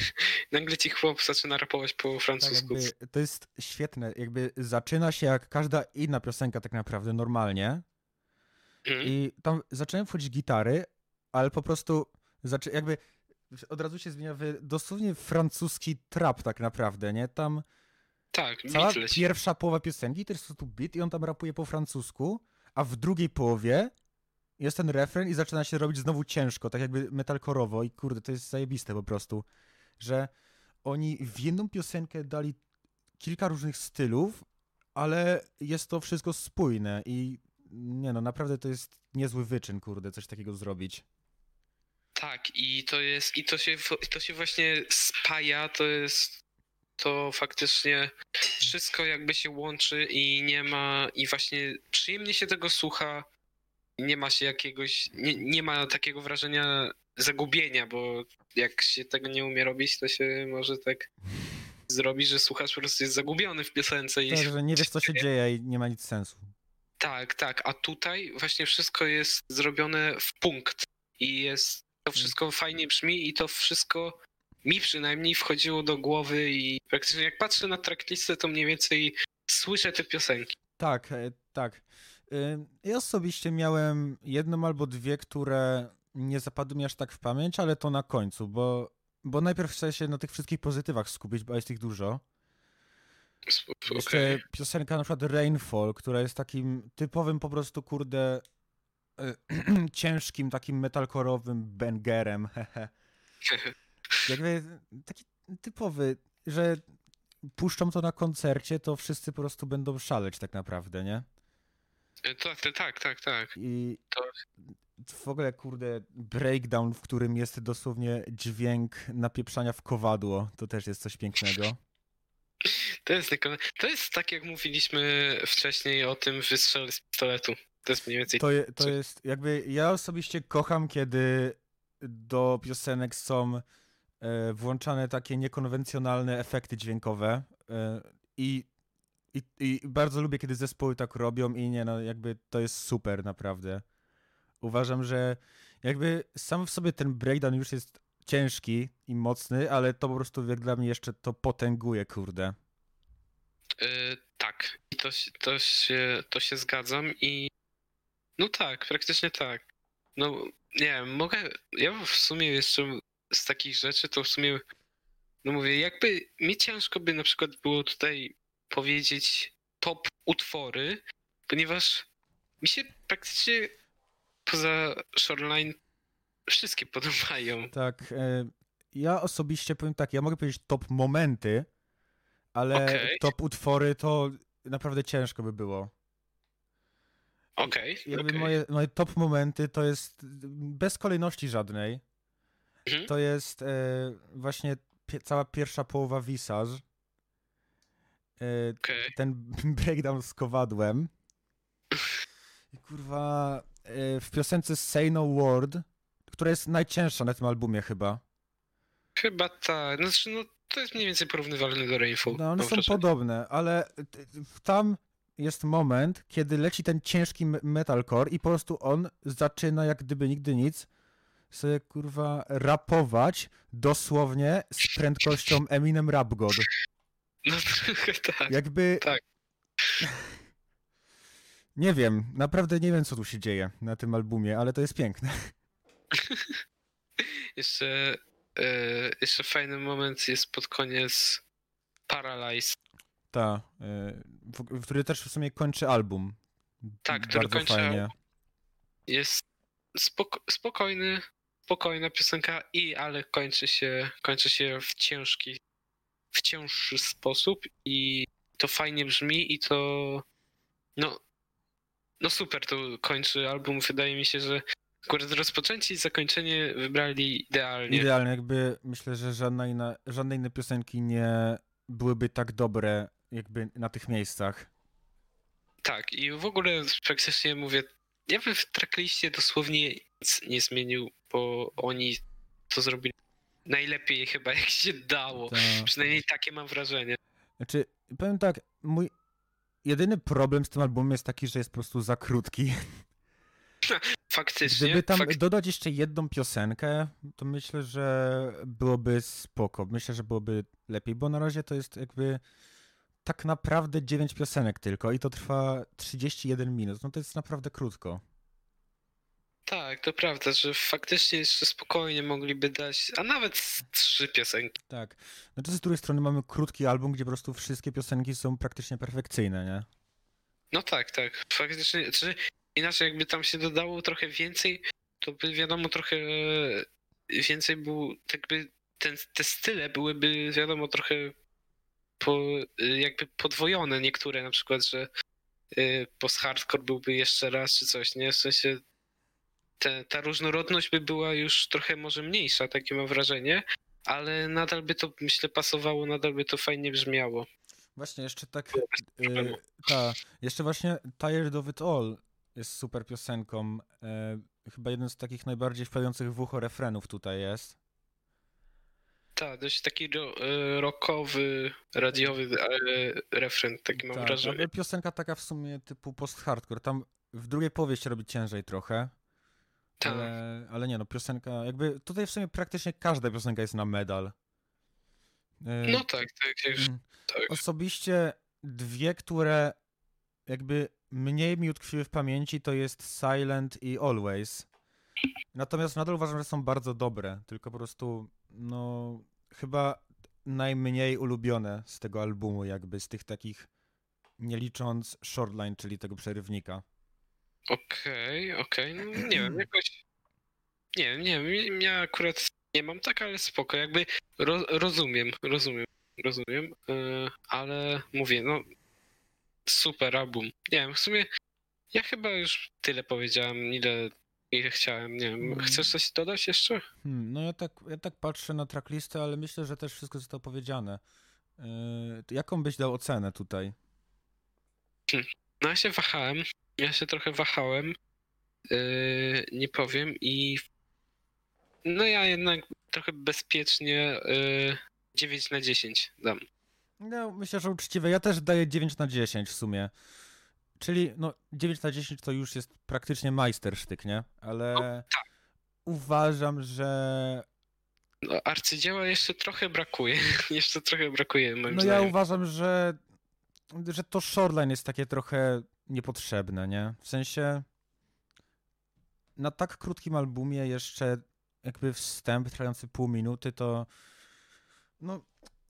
nagle ci chłop zaczyna rapować po francusku. Tak, jakby, to jest świetne, jakby zaczyna się jak każda inna piosenka tak naprawdę normalnie mm. i tam zaczynają wchodzić gitary, ale po prostu zaczy- jakby od razu się zmienia w dosłownie francuski trap tak naprawdę, nie? Tam tak, cała pierwsza połowa piosenki to jest tu beat i on tam rapuje po francusku, a w drugiej połowie jest ten refren i zaczyna się robić znowu ciężko, tak jakby metalkorowo i kurde, to jest zajebiste po prostu, że oni w jedną piosenkę dali kilka różnych stylów, ale jest to wszystko spójne i nie no, naprawdę to jest niezły wyczyn, kurde, coś takiego zrobić. Tak, i to jest, i to się, to się właśnie spaja, to jest to faktycznie wszystko jakby się łączy i nie ma, i właśnie przyjemnie się tego słucha, nie ma się jakiegoś, nie, nie ma takiego wrażenia zagubienia, bo jak się tego nie umie robić, to się może tak zrobi, że słuchacz po prostu jest zagubiony w piosence. Tak, i że nie wiesz, co się dzieje i nie ma nic sensu. Tak, tak, a tutaj właśnie wszystko jest zrobione w punkt i jest, to wszystko fajnie brzmi i to wszystko mi przynajmniej wchodziło do głowy i praktycznie jak patrzę na tracklistę, to mniej więcej słyszę te piosenki. Tak, tak. Ja osobiście miałem jedną albo dwie, które nie zapadły mi aż tak w pamięć, ale to na końcu, bo, bo najpierw chcę się na tych wszystkich pozytywach skupić, bo jest ich dużo. Okay. Jeszcze piosenka na przykład Rainfall, która jest takim typowym po prostu kurde ciężkim, takim metalkorowym bangerem. Jakby taki typowy, że puszczą to na koncercie, to wszyscy po prostu będą szaleć tak naprawdę, nie? Tak, tak, tak, tak. I w ogóle, kurde, breakdown, w którym jest dosłownie dźwięk napieprzania w kowadło, to też jest coś pięknego. To jest, to jest tak, jak mówiliśmy wcześniej o tym wystrzele z pistoletu. To jest mniej więcej... To, je, to jest jakby... Ja osobiście kocham, kiedy do piosenek są e, włączane takie niekonwencjonalne efekty dźwiękowe e, i, i, i bardzo lubię, kiedy zespoły tak robią i nie, no jakby to jest super naprawdę. Uważam, że jakby sam w sobie ten breakdown już jest ciężki i mocny, ale to po prostu jak dla mnie jeszcze to potęguje, kurde. Yy, tak, i to, to, się, to się zgadzam i no tak, praktycznie tak. No nie wiem, mogę, ja w sumie jeszcze z takich rzeczy to w sumie, no mówię, jakby mi ciężko by na przykład było tutaj powiedzieć top utwory, ponieważ mi się praktycznie poza Shoreline wszystkie podobają. Tak, ja osobiście powiem tak, ja mogę powiedzieć top momenty, ale okay. Top utwory to naprawdę ciężko by było. Okej, okay, jakby okay. Moje, moje top momenty to jest bez kolejności żadnej. Mhm. To jest e, właśnie pie, cała pierwsza połowa Visage. E, okay. Ten breakdown z kowadłem. Kurwa, e, w piosence Say No Word, która jest najcięższa na tym albumie chyba. Chyba tak, znaczy no to jest mniej więcej porównywalne do Rainfall. No one są podobne, ale tam jest moment, kiedy leci ten ciężki metalcore i po prostu on zaczyna jak gdyby nigdy nic sobie kurwa rapować dosłownie z prędkością Eminem Rap God. No trochę tak. Jakby... Tak. Nie wiem, naprawdę nie wiem, co tu się dzieje na tym albumie, ale to jest piękne. Jeszcze... Yy, jeszcze fajny moment jest pod koniec Paralyze. Tak, yy, który też w sumie kończy album. Tak, który kończy fajnie. Album. Jest spoko- spokojny, spokojna piosenka i ale kończy się, kończy się w ciężki, w cięższy sposób i to fajnie brzmi i to no, no super to kończy album. Wydaje mi się, że akurat rozpoczęcie i zakończenie wybrali idealnie. Idealnie, jakby myślę, że żadne inne, żadne inne piosenki nie byłyby tak dobre jakby na tych miejscach. Tak i w ogóle praktycznie mówię, ja bym w trackliście dosłownie nic nie zmienił, bo oni to zrobili najlepiej chyba jak się dało. To... Przynajmniej takie mam wrażenie. Znaczy, powiem tak, mój jedyny problem z tym albumem jest taki, że jest po prostu za krótki. Faktycznie. Gdyby tam fakty... dodać jeszcze jedną piosenkę, to myślę, że byłoby spoko. Myślę, że byłoby lepiej, bo na razie to jest jakby tak naprawdę dziewięć piosenek tylko i to trwa trzydzieści jeden minut. No to jest naprawdę krótko. Tak, to prawda, że faktycznie jeszcze spokojnie mogliby dać, a nawet trzy piosenki. Tak. Znaczy z drugiej strony mamy krótki album, gdzie po prostu wszystkie piosenki są praktycznie perfekcyjne, nie? No tak, tak. Faktycznie, czy... Inaczej jakby tam się dodało trochę więcej, to by wiadomo trochę więcej było, jakby ten, te style byłyby wiadomo trochę po, jakby podwojone niektóre, na przykład, że post-hardcore byłby jeszcze raz czy coś, nie? W sensie te, ta różnorodność by była już trochę może mniejsza, takie mam wrażenie, ale nadal by to, myślę, pasowało, nadal by to fajnie brzmiało. Właśnie, jeszcze tak, yy, ta, jeszcze właśnie Tired of It All jest super piosenką. Yy, chyba jeden z takich najbardziej wpadających w ucho refrenów tutaj jest. Tak, dość taki rockowy, radiowy refren, taki mam ta, wrażenie. Ta, piosenka taka w sumie typu post-hardcore, tam w drugiej powieść robi ciężej trochę. Tak. Ale, ale nie no, piosenka, jakby tutaj w sumie praktycznie każda piosenka jest na medal. No tak, tak, już, tak. Osobiście dwie, które jakby mniej mi utkwiły w pamięci, to jest Silent i Always. Natomiast nadal uważam, że są bardzo dobre, tylko po prostu no chyba najmniej ulubione z tego albumu jakby, z tych takich, nie licząc Shoreline, czyli tego przerywnika. Okej, okay, okej, okay. No, nie wiem, jakoś, nie wiem, nie wiem, ja akurat nie mam tak, ale spoko, jakby ro, rozumiem, rozumiem, rozumiem, yy, ale mówię, no super album, nie wiem, w sumie ja chyba już tyle powiedziałem, ile, ile chciałem, nie wiem, chcesz coś dodać jeszcze? Hmm, no ja tak, ja tak patrzę na tracklistę, ale myślę, że też wszystko zostało powiedziane. Yy, jaką byś dał ocenę tutaj? Hmm. No ja się wahałem, ja się trochę wahałem, yy, nie powiem i no ja jednak trochę bezpiecznie yy, dziewięć na dziesięć dam. No myślę, że uczciwe, ja też daję dziewięć na dziesięć w sumie, czyli no dziewięć na dziesięć to już jest praktycznie majstersztyk, nie? Ale no, tak. Uważam, że... No arcydzieła jeszcze trochę brakuje, jeszcze trochę brakuje moim no zdaniem. No ja uważam, że... że to Shoreline jest takie trochę niepotrzebne, nie? W sensie na tak krótkim albumie jeszcze jakby wstęp trwający pół minuty to no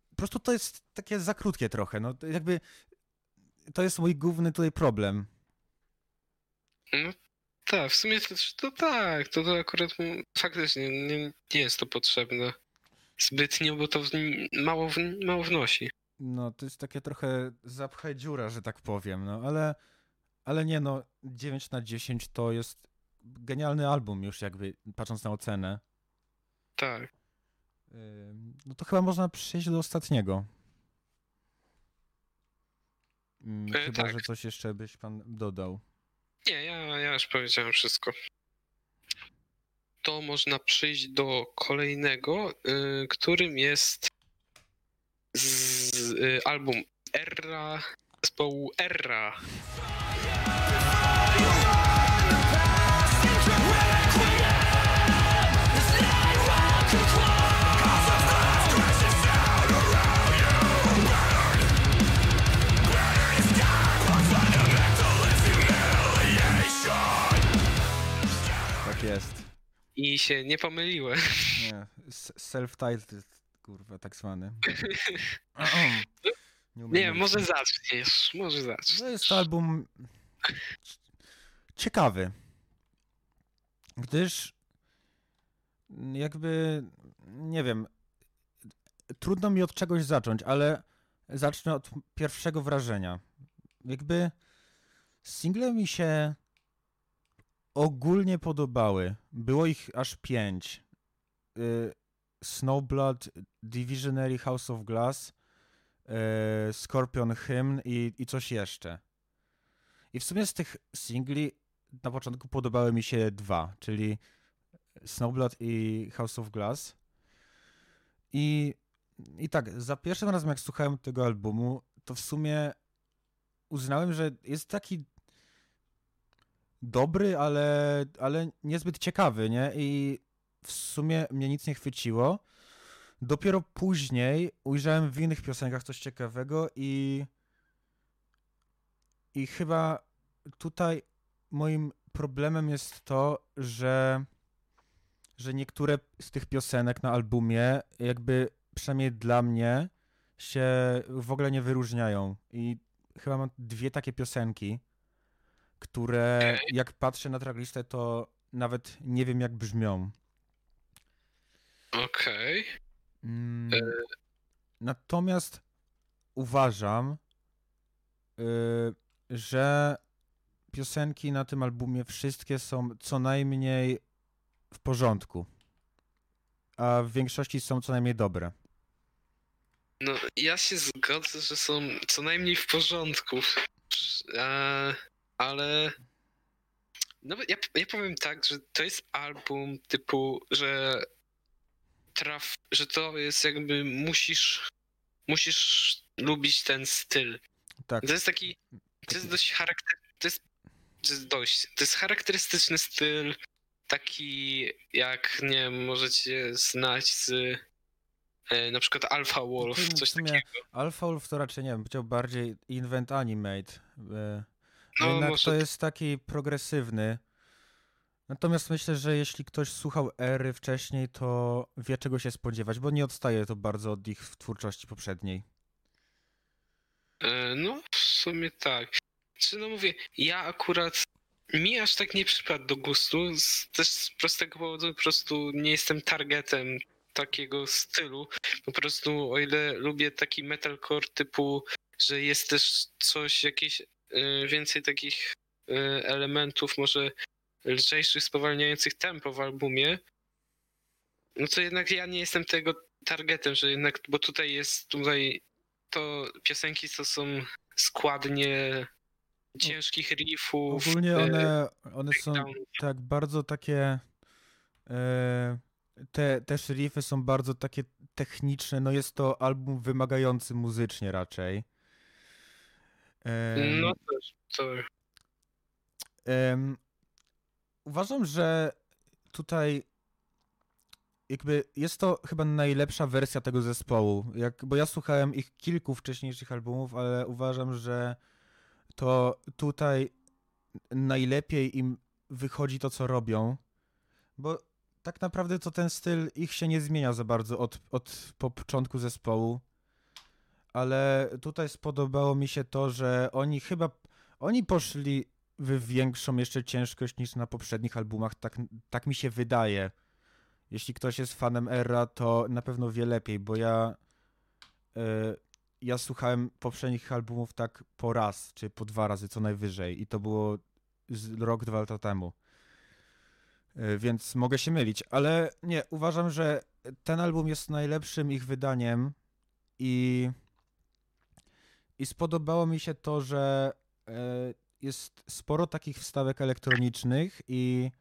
po prostu to jest takie za krótkie trochę, no jakby to jest mój główny tutaj problem. No tak, w sumie to, to tak, to, to akurat faktycznie nie, nie jest to potrzebne zbytnio, bo to w, mało, w, mało wnosi. No, to jest takie trochę zapchaj dziura, że tak powiem, no, ale, ale nie no, dziewięć na dziesięć to jest genialny album już jakby, patrząc na ocenę. Tak. No to chyba można przejść do ostatniego. E, chyba, tak. Że coś jeszcze byś pan dodał. Nie, ja, ja już powiedziałem wszystko. To można przyjść do kolejnego, yy, którym jest... z y, album Erra, zespołu Erra. Tak jest. I się nie pomyliłem. Nie, self-titled. Kurwa, tak zwany. Nie, nie może zaczniesz, może zaczniesz. To jest album ciekawy, gdyż jakby, nie wiem, trudno mi od czegoś zacząć, ale zacznę od pierwszego wrażenia. Jakby single mi się ogólnie podobały, było ich aż pięć. Y- Snowblood, Divisionary, House of Glass, yy, Scorpion Hymn i, i coś jeszcze. I w sumie z tych singli na początku podobały mi się dwa, czyli Snowblood i House of Glass. I, i tak, za pierwszym razem jak słuchałem tego albumu, to w sumie uznałem, że jest taki dobry, ale, ale niezbyt ciekawy, nie? I w sumie mnie nic nie chwyciło. Dopiero później ujrzałem w innych piosenkach coś ciekawego i i chyba tutaj moim problemem jest to, że że niektóre z tych piosenek na albumie jakby przynajmniej dla mnie się w ogóle nie wyróżniają i chyba mam dwie takie piosenki, które jak patrzę na tracklistę, to nawet nie wiem jak brzmią. Okej. Okay. Natomiast uważam, yy, że piosenki na tym albumie wszystkie są co najmniej w porządku. a w większości są co najmniej dobre. No, ja się zgodzę, że są co najmniej w porządku, a, ale no, ja, ja powiem tak, że to jest album typu, że traf, że to jest jakby musisz, musisz lubić ten styl. Tak. To jest taki, to jest dość charakterystyczny, to jest, to jest dość, to jest charakterystyczny styl, taki jak, nie wiem, możecie znać z... Na przykład Alpha Wolf, no, coś takiego. Alpha Wolf to raczej nie wiem, powiedział bardziej Invent Animate. No, jednak może... to jest taki progresywny. Natomiast myślę, że jeśli ktoś słuchał Erry wcześniej, to wie czego się spodziewać, bo nie odstaje to bardzo od ich twórczości poprzedniej. No w sumie tak. Czy no mówię, ja akurat mi aż tak nie przypadł do gustu, też z prostego powodu po prostu nie jestem targetem takiego stylu. Po prostu o ile lubię taki metalcore typu, że jest też coś, jakieś y, więcej takich y, elementów może lżejszych, spowalniających tempo w albumie, no to jednak ja nie jestem tego targetem, że jednak, bo tutaj jest, tutaj to piosenki to są składnie ciężkich riffów. Ogólnie one, one są tak bardzo takie... Yy... Te, te riffy są bardzo takie techniczne, no jest to album wymagający muzycznie raczej. Um, no też, sorry. Um, uważam, że tutaj jakby jest to chyba najlepsza wersja tego zespołu, jak, bo ja słuchałem ich kilku wcześniejszych albumów, ale uważam, że to tutaj najlepiej im wychodzi to, co robią, bo tak naprawdę to ten styl ich się nie zmienia za bardzo od, od po początku zespołu, ale tutaj spodobało mi się to, że oni chyba, oni poszli w większą jeszcze ciężkość niż na poprzednich albumach, tak, tak mi się wydaje. Jeśli ktoś jest fanem Erra, to na pewno wie lepiej, bo ja, yy, ja słuchałem poprzednich albumów tak po raz, czy po dwa razy co najwyżej i to było rok, dwa lata temu. Więc mogę się mylić, ale nie, uważam, że ten album jest najlepszym ich wydaniem i, i spodobało mi się to, że jest sporo takich wstawek elektronicznych i,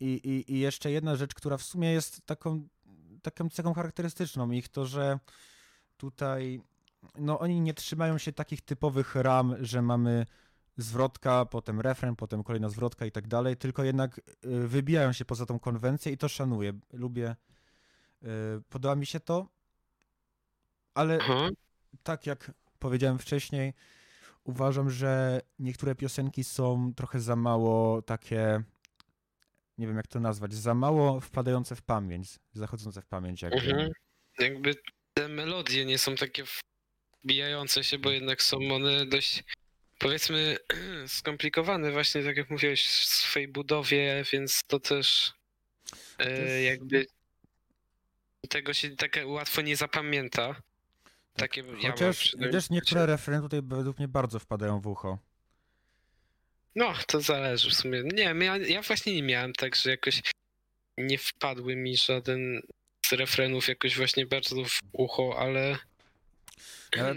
i, i jeszcze jedna rzecz, która w sumie jest taką, taką cechą charakterystyczną ich, to że tutaj no oni nie trzymają się takich typowych ram, że mamy zwrotka, potem refren, potem kolejna zwrotka i tak dalej, tylko jednak wybijają się poza tą konwencję i to szanuję, lubię, podoba mi się to, ale Aha. tak jak powiedziałem wcześniej, uważam, że niektóre piosenki są trochę za mało takie, nie wiem jak to nazwać, za mało wpadające w pamięć, zachodzące w pamięć. Jakby, mhm. jakby te melodie nie są takie wbijające się, bo jednak są one dość... Powiedzmy skomplikowany właśnie, tak jak mówiłeś, w swojej budowie, więc to też e, jakby tego się tak łatwo nie zapamięta. Takie Chociaż ja też niektóre refreny tutaj według mnie bardzo wpadają w ucho. No, to zależy w sumie. Nie wiem, ja, ja właśnie nie miałem tak, że jakoś nie wpadły mi żaden z refrenów jakoś właśnie bardzo w ucho, ale...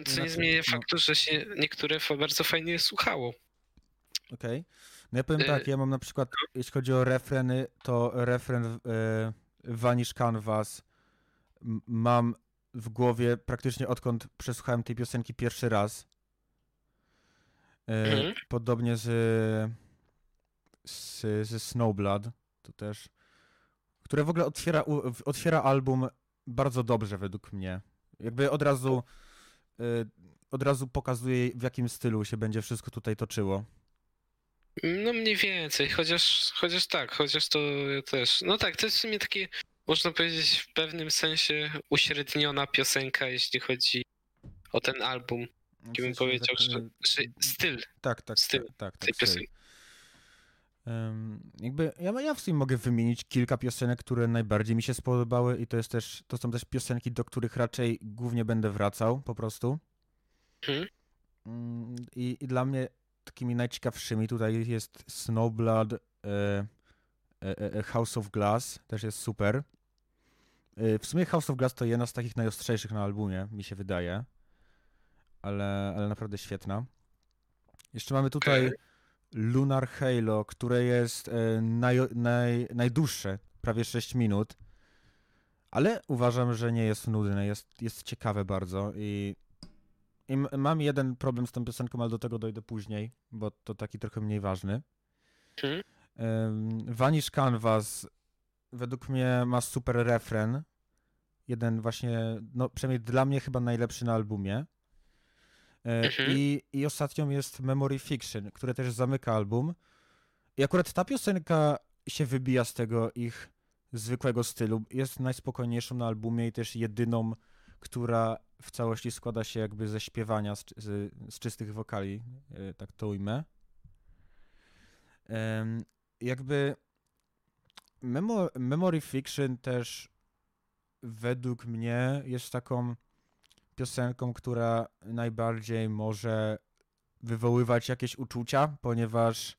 Co nie zmienia faktu, że się niektóre bardzo fajnie słuchało. Okej. Okay. No ja powiem tak, ja mam na przykład, jeśli chodzi o refreny, to refren e, Vanish Canvas mam w głowie praktycznie odkąd przesłuchałem tej piosenki pierwszy raz. E, mhm. Podobnie z, z, z Snowblood, to też, które w ogóle otwiera, otwiera album bardzo dobrze według mnie. Jakby od razu od razu pokazuje, w jakim stylu się będzie wszystko tutaj toczyło. No mniej więcej, chociaż, chociaż tak, chociaż to też... No tak, to jest w sumie takie, można powiedzieć, w pewnym sensie uśredniona piosenka, jeśli chodzi o ten album. No, bym powiedział, tak, że, że styl. Tak, tak, styl tak, tak, tak, tej tak, piosenki. Um, jakby ja, ja w sumie mogę wymienić kilka piosenek, które najbardziej mi się spodobały i to jest też, to są też piosenki, do których raczej głównie będę wracał po prostu. Hmm. Um, i, I dla mnie takimi najciekawszymi tutaj jest Snowblood, e, e, e, House of Glass, też jest super. W sumie House of Glass to jedna z takich najostrzejszych na albumie, mi się wydaje. Ale, ale naprawdę świetna. Jeszcze mamy tutaj Lunar Halo, które jest naj, naj, najdłuższe, prawie sześć minut. Ale uważam, że nie jest nudne, jest, jest ciekawe bardzo i, i mam jeden problem z tą piosenką, ale do tego dojdę później, bo to taki trochę mniej ważny. Hmm. Um, Vanish Canvas według mnie ma super refren. Jeden właśnie, no przynajmniej dla mnie chyba najlepszy na albumie. Um, hmm. i, I ostatnią jest Memory Fiction, które też zamyka album. I akurat ta piosenka się wybija z tego ich zwykłego stylu. Jest najspokojniejszą na albumie i też jedyną, która w całości składa się jakby ze śpiewania, z, z, z czystych wokali, tak to ujmę. Um, jakby Memo, Memory Fiction też według mnie jest taką piosenką, która najbardziej może wywoływać jakieś uczucia, ponieważ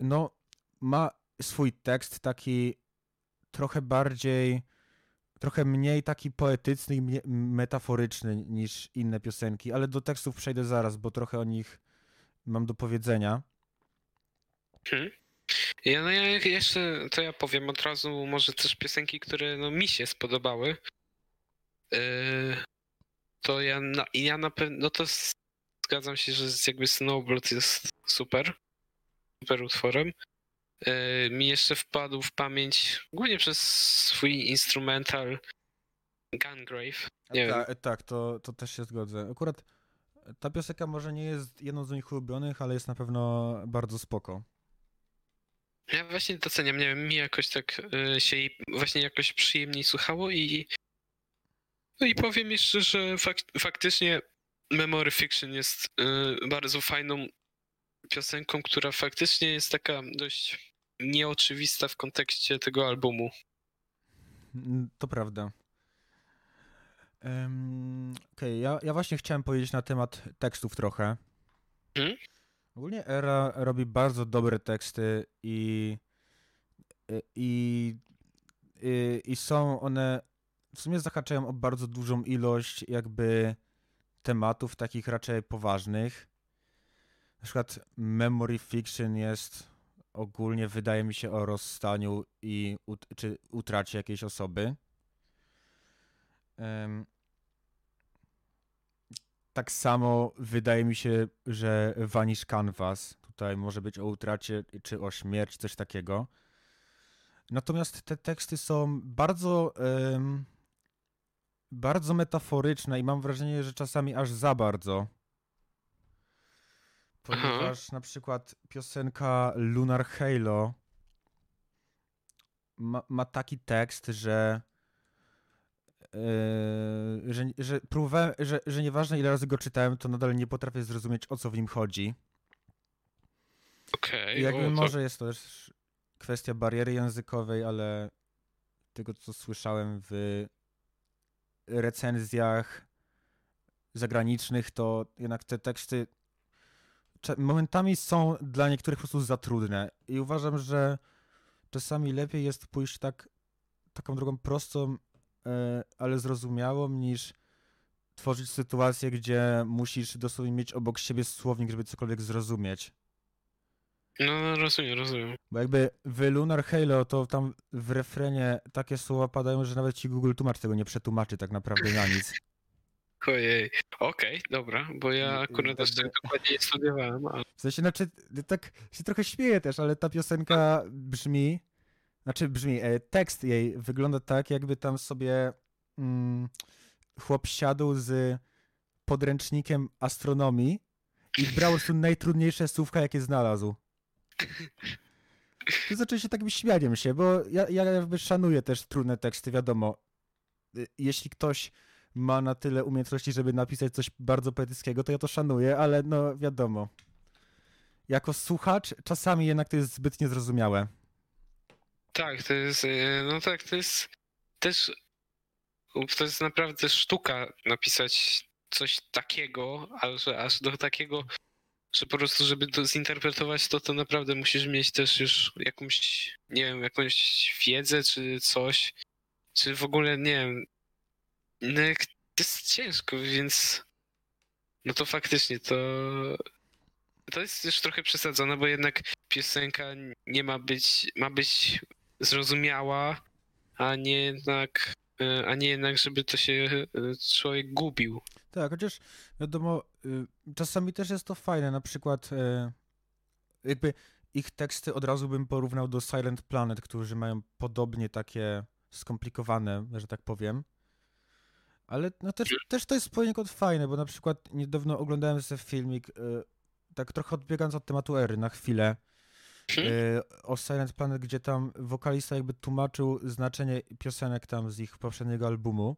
no ma swój tekst taki trochę bardziej, trochę mniej taki poetyczny i metaforyczny niż inne piosenki, ale do tekstów przejdę zaraz, bo trochę o nich mam do powiedzenia. Hmm. Ja, no ja jeszcze, to ja powiem od razu może też piosenki, które no, mi się spodobały. Yy, to ja na, ja na pewno, no to zgadzam się, że jakby Snowblood jest super, super utworem. Mi jeszcze wpadł w pamięć, głównie przez swój instrumental, Gungrave. Ta, tak, to, to też się zgodzę. Akurat ta piosenka może nie jest jedną z moich ulubionych, ale jest na pewno bardzo spoko. Ja właśnie doceniam, nie wiem, mi jakoś tak się jej właśnie jakoś przyjemniej słuchało i no i powiem jeszcze, że fak, faktycznie Memory Fiction jest bardzo fajną piosenką, która faktycznie jest taka dość nieoczywista w kontekście tego albumu. To prawda. Um, Okej, okay, ja, ja właśnie chciałem powiedzieć na temat tekstów trochę. Hmm? Ogólnie Erra robi bardzo dobre teksty i, i, i, i są one, w sumie zahaczają o bardzo dużą ilość jakby tematów takich raczej poważnych. Na przykład Memory Fiction jest ogólnie, wydaje mi się, o rozstaniu i ut- czy utracie jakiejś osoby. Um, tak samo wydaje mi się, że Vanish Canvas tutaj może być o utracie czy o śmierci, coś takiego. Natomiast te teksty są bardzo, um, bardzo metaforyczne i mam wrażenie, że czasami aż za bardzo. Ponieważ Aha. na przykład piosenka Lunar Halo ma, ma taki tekst, że, yy, że, że próbowałem, że, że nieważne ile razy go czytałem, to nadal nie potrafię zrozumieć, o co w nim chodzi. Okej. Okay, jakby o, może to... jest to też kwestia bariery językowej, ale tego, co słyszałem w recenzjach zagranicznych, to jednak te teksty momentami są dla niektórych po prostu za trudne i uważam, że czasami lepiej jest pójść tak, taką drogą prostą, ale zrozumiałą, niż tworzyć sytuację, gdzie musisz dosłownie mieć obok siebie słownik, żeby cokolwiek zrozumieć. No, rozumiem, rozumiem. Bo jakby w Lunar Halo to tam w refrenie takie słowa padają, że nawet ci Google Tłumacz tego nie przetłumaczy tak naprawdę na nic. Ojej, okej, okay, dobra, bo ja akurat też tak dokładnie nie studiowałem. Ale... W sensie, znaczy, tak się trochę śmieję też, ale ta piosenka brzmi, znaczy brzmi, tekst jej wygląda tak, jakby tam sobie mm, chłop siadł z podręcznikiem astronomii i brał po prostu najtrudniejsze słówka, jakie znalazł. To zaczęło się takim śmianiem się, bo ja, ja jakby szanuję też trudne teksty, wiadomo. Jeśli ktoś ma na tyle umiejętności, żeby napisać coś bardzo poetyckiego, to ja to szanuję, ale no wiadomo. Jako słuchacz czasami jednak to jest zbyt niezrozumiałe. Tak, to jest, no tak, to jest też, to jest naprawdę sztuka napisać coś takiego, że aż do takiego, że po prostu, żeby to zinterpretować to, to naprawdę musisz mieć też już jakąś, nie wiem, jakąś wiedzę czy coś, czy w ogóle, nie wiem, no jak to jest ciężko, więc no to faktycznie to to jest już trochę przesadzone, bo jednak piosenka nie ma być, ma być zrozumiała, a nie jednak, a nie jednak, żeby to się człowiek gubił. Tak, chociaż wiadomo, czasami też jest to fajne, na przykład jakby ich teksty od razu bym porównał do Silent Planet, którzy mają podobnie takie skomplikowane, że tak powiem. Ale no też, też to jest poniekąd fajne, bo na przykład niedawno oglądałem sobie filmik, tak trochę odbiegając od tematu Erry na chwilę, o Silent Planet, gdzie tam wokalista jakby tłumaczył znaczenie piosenek tam z ich poprzedniego albumu.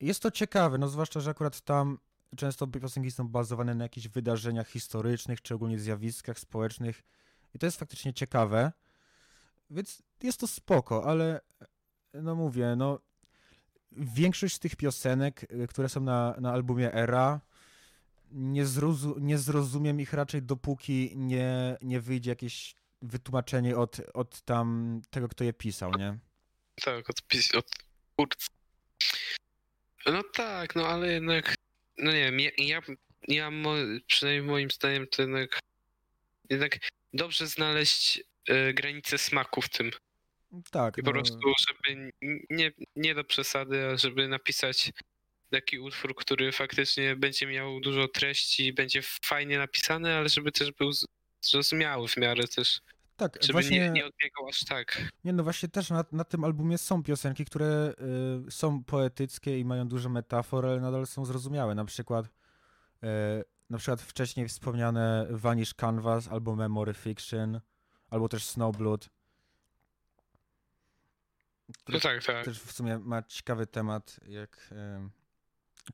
Jest to ciekawe, no zwłaszcza, że akurat tam często piosenki są bazowane na jakichś wydarzeniach historycznych, czy ogólnie zjawiskach społecznych i to jest faktycznie ciekawe, więc jest to spoko, ale no mówię, no większość z tych piosenek, które są na, na albumie Erra, nie, zrozum- nie zrozumiem ich raczej, dopóki nie, nie wyjdzie jakieś wytłumaczenie od, od tam tego, kto je pisał, nie? Tak, od pis- od twórcy. No tak, no ale jednak, no nie wiem, ja, ja, ja mo, przynajmniej moim zdaniem to jednak, jednak dobrze znaleźć y, granicę smaku w tym. Tak. I po no... prostu, żeby nie, nie do przesady, a żeby napisać taki utwór, który faktycznie będzie miał dużo treści, będzie fajnie napisany, ale żeby też był zrozumiały w miarę też. Tak, żeby właśnie... nie, nie odbiegał aż tak. Nie, no właśnie też na, na tym albumie są piosenki, które y, są poetyckie i mają dużo metafor, ale nadal są zrozumiałe. Na przykład, y, na przykład wcześniej wspomniane Vanish Canvas, albo Memory Fiction, albo też Snowblood. No tak, tak. Też w sumie ma ciekawy temat, jak... Y,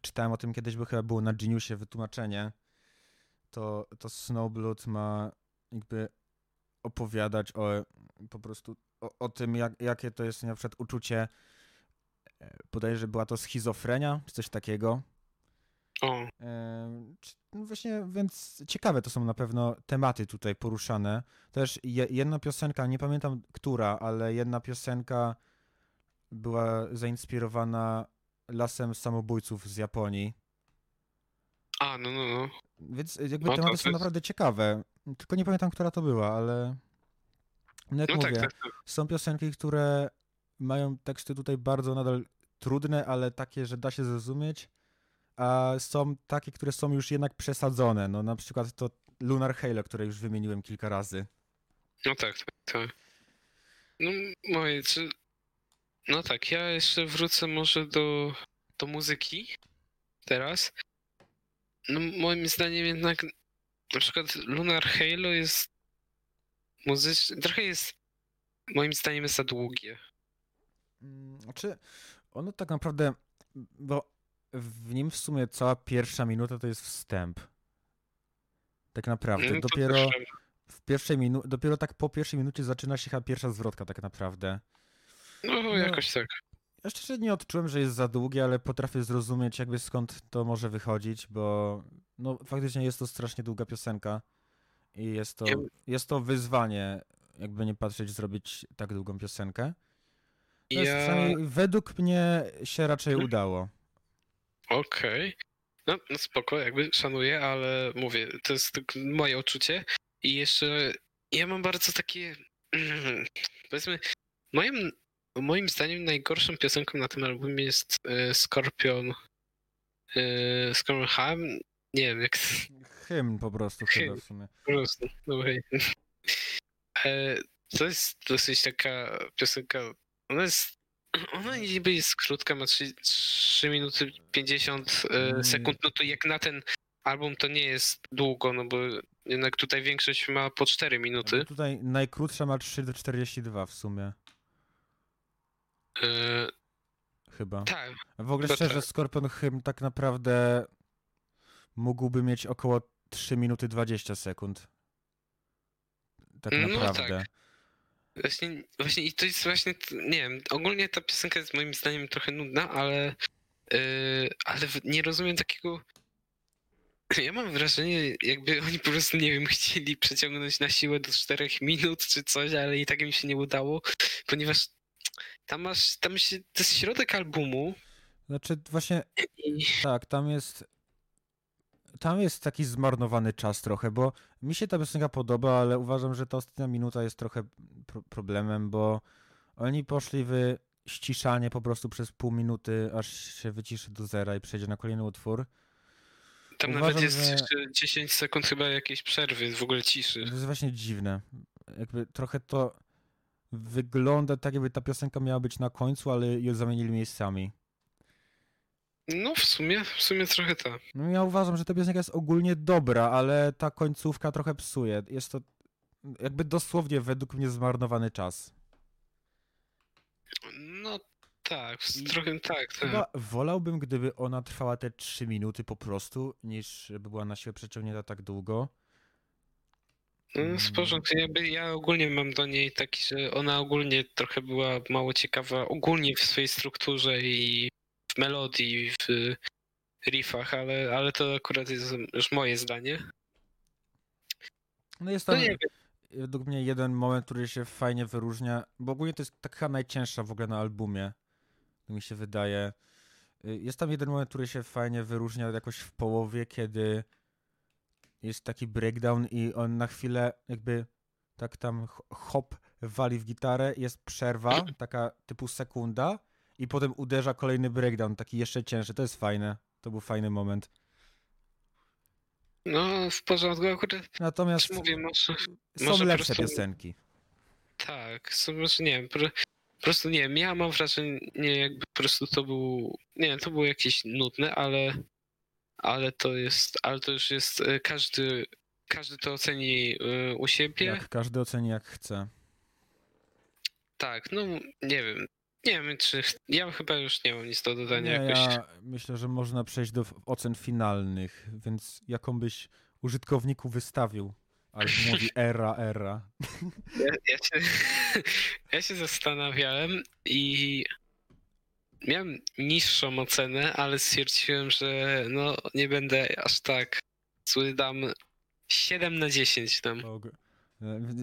czytałem o tym kiedyś, bo chyba było na Geniusie wytłumaczenie, to, to Snowblood ma jakby opowiadać o po prostu o, o tym, jak, jakie to jest na przykład uczucie, podaję, że była to schizofrenia, czy coś takiego. O. No właśnie, więc ciekawe to są na pewno tematy tutaj poruszane. Też jedna piosenka, nie pamiętam która, ale jedna piosenka była zainspirowana Lasem Samobójców z Japonii. A, no, no, no. Więc jakby no, tematy są naprawdę ciekawe. Tylko nie pamiętam, która to była, ale... No jak no, mówię, tak, tak, tak. Są piosenki, które mają teksty tutaj bardzo nadal trudne, ale takie, że da się zrozumieć, a są takie, które są już jednak przesadzone. No na przykład to Lunar Halo, które już wymieniłem kilka razy. No tak, tak, tak. No moje... Czy... No tak, ja jeszcze wrócę może do, do muzyki teraz. No moim zdaniem jednak na przykład Lunar Halo jest muzyczne, trochę jest moim zdaniem jest za długie. Znaczy ono tak naprawdę, bo w nim w sumie cała pierwsza minuta to jest wstęp. Tak naprawdę, no, dopiero w pierwszej minu- dopiero tak po pierwszej minucie zaczyna się chyba pierwsza zwrotka tak naprawdę. No, no jakoś tak. Ja szczerze nie odczułem, że jest za długie, ale potrafię zrozumieć jakby skąd to może wychodzić, bo no faktycznie jest to strasznie długa piosenka i jest to, jest to wyzwanie, jakby nie patrzeć, zrobić tak długą piosenkę. To jest ja... sami, według mnie się raczej udało. Okej. Okay. No, no spoko, jakby szanuję, ale mówię, to jest moje odczucie i jeszcze ja mam bardzo takie, powiedzmy, moim Moim zdaniem najgorszą piosenką na tym albumie jest y, Scorpion y, Scorpion Hymn, nie wiem jak... Hymn po prostu Hymn. chyba w sumie. Po prostu, okay. e, To jest dosyć taka piosenka, ona jest, ona niby jest krótka, ma trzy minuty pięćdziesiąt sekund, no to jak na ten album to nie jest długo, no bo jednak tutaj większość ma po cztery minuty. No tutaj najkrótsza ma trzy czterdzieści dwa w sumie. Yy... Chyba. Tak. W ogóle to szczerze, tak. Scorpion Hymn tak naprawdę mógłby mieć około trzy minuty dwadzieścia sekund. Tak no naprawdę. Tak. Właśnie, właśnie i to jest właśnie, nie wiem, ogólnie ta piosenka jest moim zdaniem trochę nudna, ale, yy, ale nie rozumiem takiego... Ja mam wrażenie, jakby oni po prostu, nie wiem, chcieli przeciągnąć na siłę do czterech minut czy coś, ale i tak im się nie udało, ponieważ Tam masz, tam się, to jest środek albumu. Znaczy właśnie, tak, tam jest, tam jest taki zmarnowany czas trochę, bo mi się ta piosenka podoba, ale uważam, że ta ostatnia minuta jest trochę pro- problemem, bo oni poszli w ściszanie po prostu przez pół minuty, aż się wyciszy do zera i przejdzie na kolejny utwór. Tam uważam, nawet jest że... dziesięć sekund chyba jakiejś przerwy, w ogóle ciszy. To jest właśnie dziwne. Jakby trochę to wygląda tak, jakby ta piosenka miała być na końcu, ale ją zamienili miejscami. No w sumie, w sumie trochę tak. No ja uważam, że ta piosenka jest ogólnie dobra, ale ta końcówka trochę psuje. Jest to jakby dosłownie według mnie zmarnowany czas. No tak, trochę tak. tak. Chyba wolałbym, gdyby ona trwała te trzy minuty po prostu, niż by była na siłę przeciągnięta tak długo. No, z porządku. Ja, by, ja ogólnie mam do niej taki, że ona ogólnie trochę była mało ciekawa, ogólnie w swojej strukturze i w melodii, w riffach, ale, ale to akurat jest już moje zdanie. No jest tam, no nie według mnie, jeden moment, który się fajnie wyróżnia, bo ogólnie to jest taka najcięższa w ogóle na albumie, mi się wydaje. Jest tam jeden moment, który się fajnie wyróżnia jakoś w połowie, kiedy jest taki breakdown i on na chwilę jakby tak tam hop wali w gitarę, jest przerwa, taka typu sekunda i potem uderza kolejny breakdown, taki jeszcze cięższy. To jest fajne. To był fajny moment. No, w porządku akurat. Natomiast mówię, może, są może lepsze prostu... piosenki. Tak, są, może nie wiem, po prostu nie wiem, ja mam wrażenie, jakby po prostu to był, nie wiem, to było jakieś nudne, ale ale to jest, ale to już jest, każdy, każdy to oceni u siebie. Jak każdy oceni jak chce. Tak, no nie wiem, nie wiem czy, ja chyba już nie mam nic do dodania nie, jakoś. Ja myślę, że można przejść do ocen finalnych, więc jaką byś użytkowniku wystawił, ale mówi era, era. Ja, ja, się, ja się zastanawiałem i... Miałem niższą ocenę, ale stwierdziłem, że no nie będę aż tak zły, dam siedem na dziesięć tam.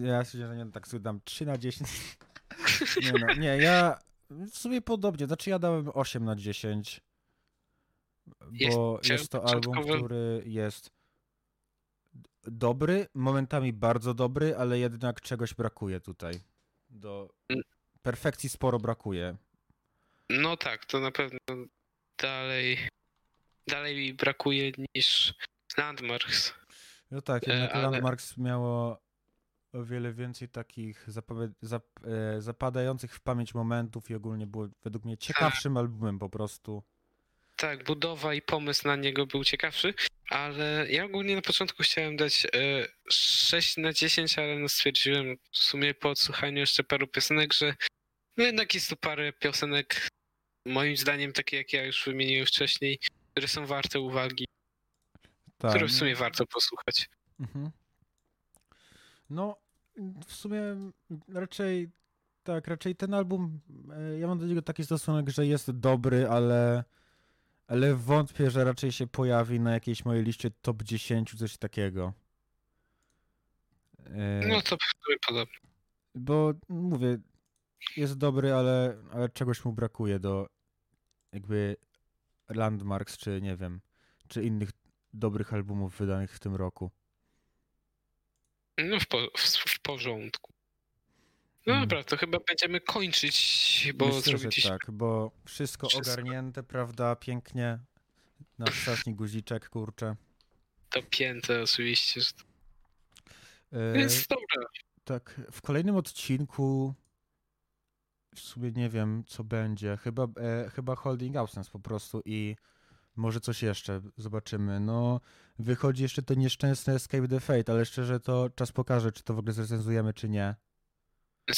Ja się nie tak zły, dam trzy na dziesięć. Nie no, nie, ja w sumie podobnie, znaczy ja dałem osiem na dziesięć, bo jest, jest to album, początkowy... który jest dobry, momentami bardzo dobry, ale jednak czegoś brakuje tutaj. Do perfekcji sporo brakuje. No tak, to na pewno dalej dalej brakuje niż Landmarks. No tak, jednak ale... Landmarks miało o wiele więcej takich zapowi- zap- zapadających w pamięć momentów i ogólnie było według mnie ciekawszym tak. albumem po prostu. Tak, budowa i pomysł na niego był ciekawszy, ale ja ogólnie na początku chciałem dać sześć na dziesięć, ale no stwierdziłem w sumie po odsłuchaniu jeszcze paru piosenek, że no jednak jest tu parę piosenek, moim zdaniem, takie jak ja już wymieniłem wcześniej, które są warte uwagi, tak. które w sumie warto posłuchać. Mhm. No, w sumie raczej tak, raczej ten album, ja mam do niego taki stosunek, że jest dobry, ale, ale wątpię, że raczej się pojawi na jakiejś mojej liście top dziesięć, coś takiego. No to podobnie. Bo mówię, jest dobry, ale, ale czegoś mu brakuje do jakby Landmarks, czy nie wiem, czy innych dobrych albumów wydanych w tym roku. No w, po, w, w porządku. No hmm. dobra, to chyba będziemy kończyć, bo myślę, zrobiliśmy... tak, bo wszystko, wszystko ogarnięte, prawda, pięknie. Na ostatni guziczek, kurczę. Dopięte oczywiście. Że... E... Więc dobra. Tak, w kolejnym odcinku... W sumie nie wiem, co będzie. Chyba, e, chyba Holding Absence po prostu i może coś jeszcze zobaczymy. No, wychodzi jeszcze to nieszczęsne Escape the Fate, ale szczerze to czas pokaże, czy to w ogóle zrecenzujemy, czy nie.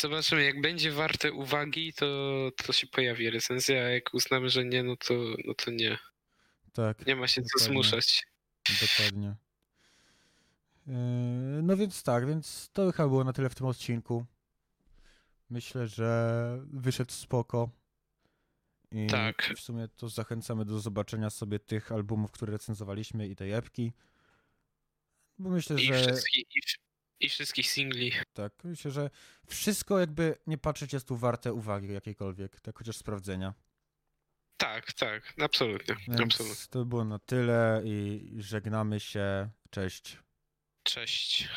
Zobaczymy, jak będzie warte uwagi, to, to się pojawi recenzja, a jak uznamy, że nie, no to, no to nie. Tak. Nie ma się dokładnie. Co zmuszać. Dokładnie. Yy, no więc tak, więc to chyba było na tyle w tym odcinku. Myślę, że wyszedł spoko i tak. w sumie to zachęcamy do zobaczenia sobie tych albumów, które recenzowaliśmy i tej epki, bo myślę, I że... Wszystkich, I wszystkich singli. Tak, myślę, że wszystko jakby nie patrzeć jest tu warte uwagi jakiejkolwiek, tak chociaż sprawdzenia. Tak, tak, absolutnie. absolutnie. To by było na tyle i żegnamy się. Cześć. Cześć.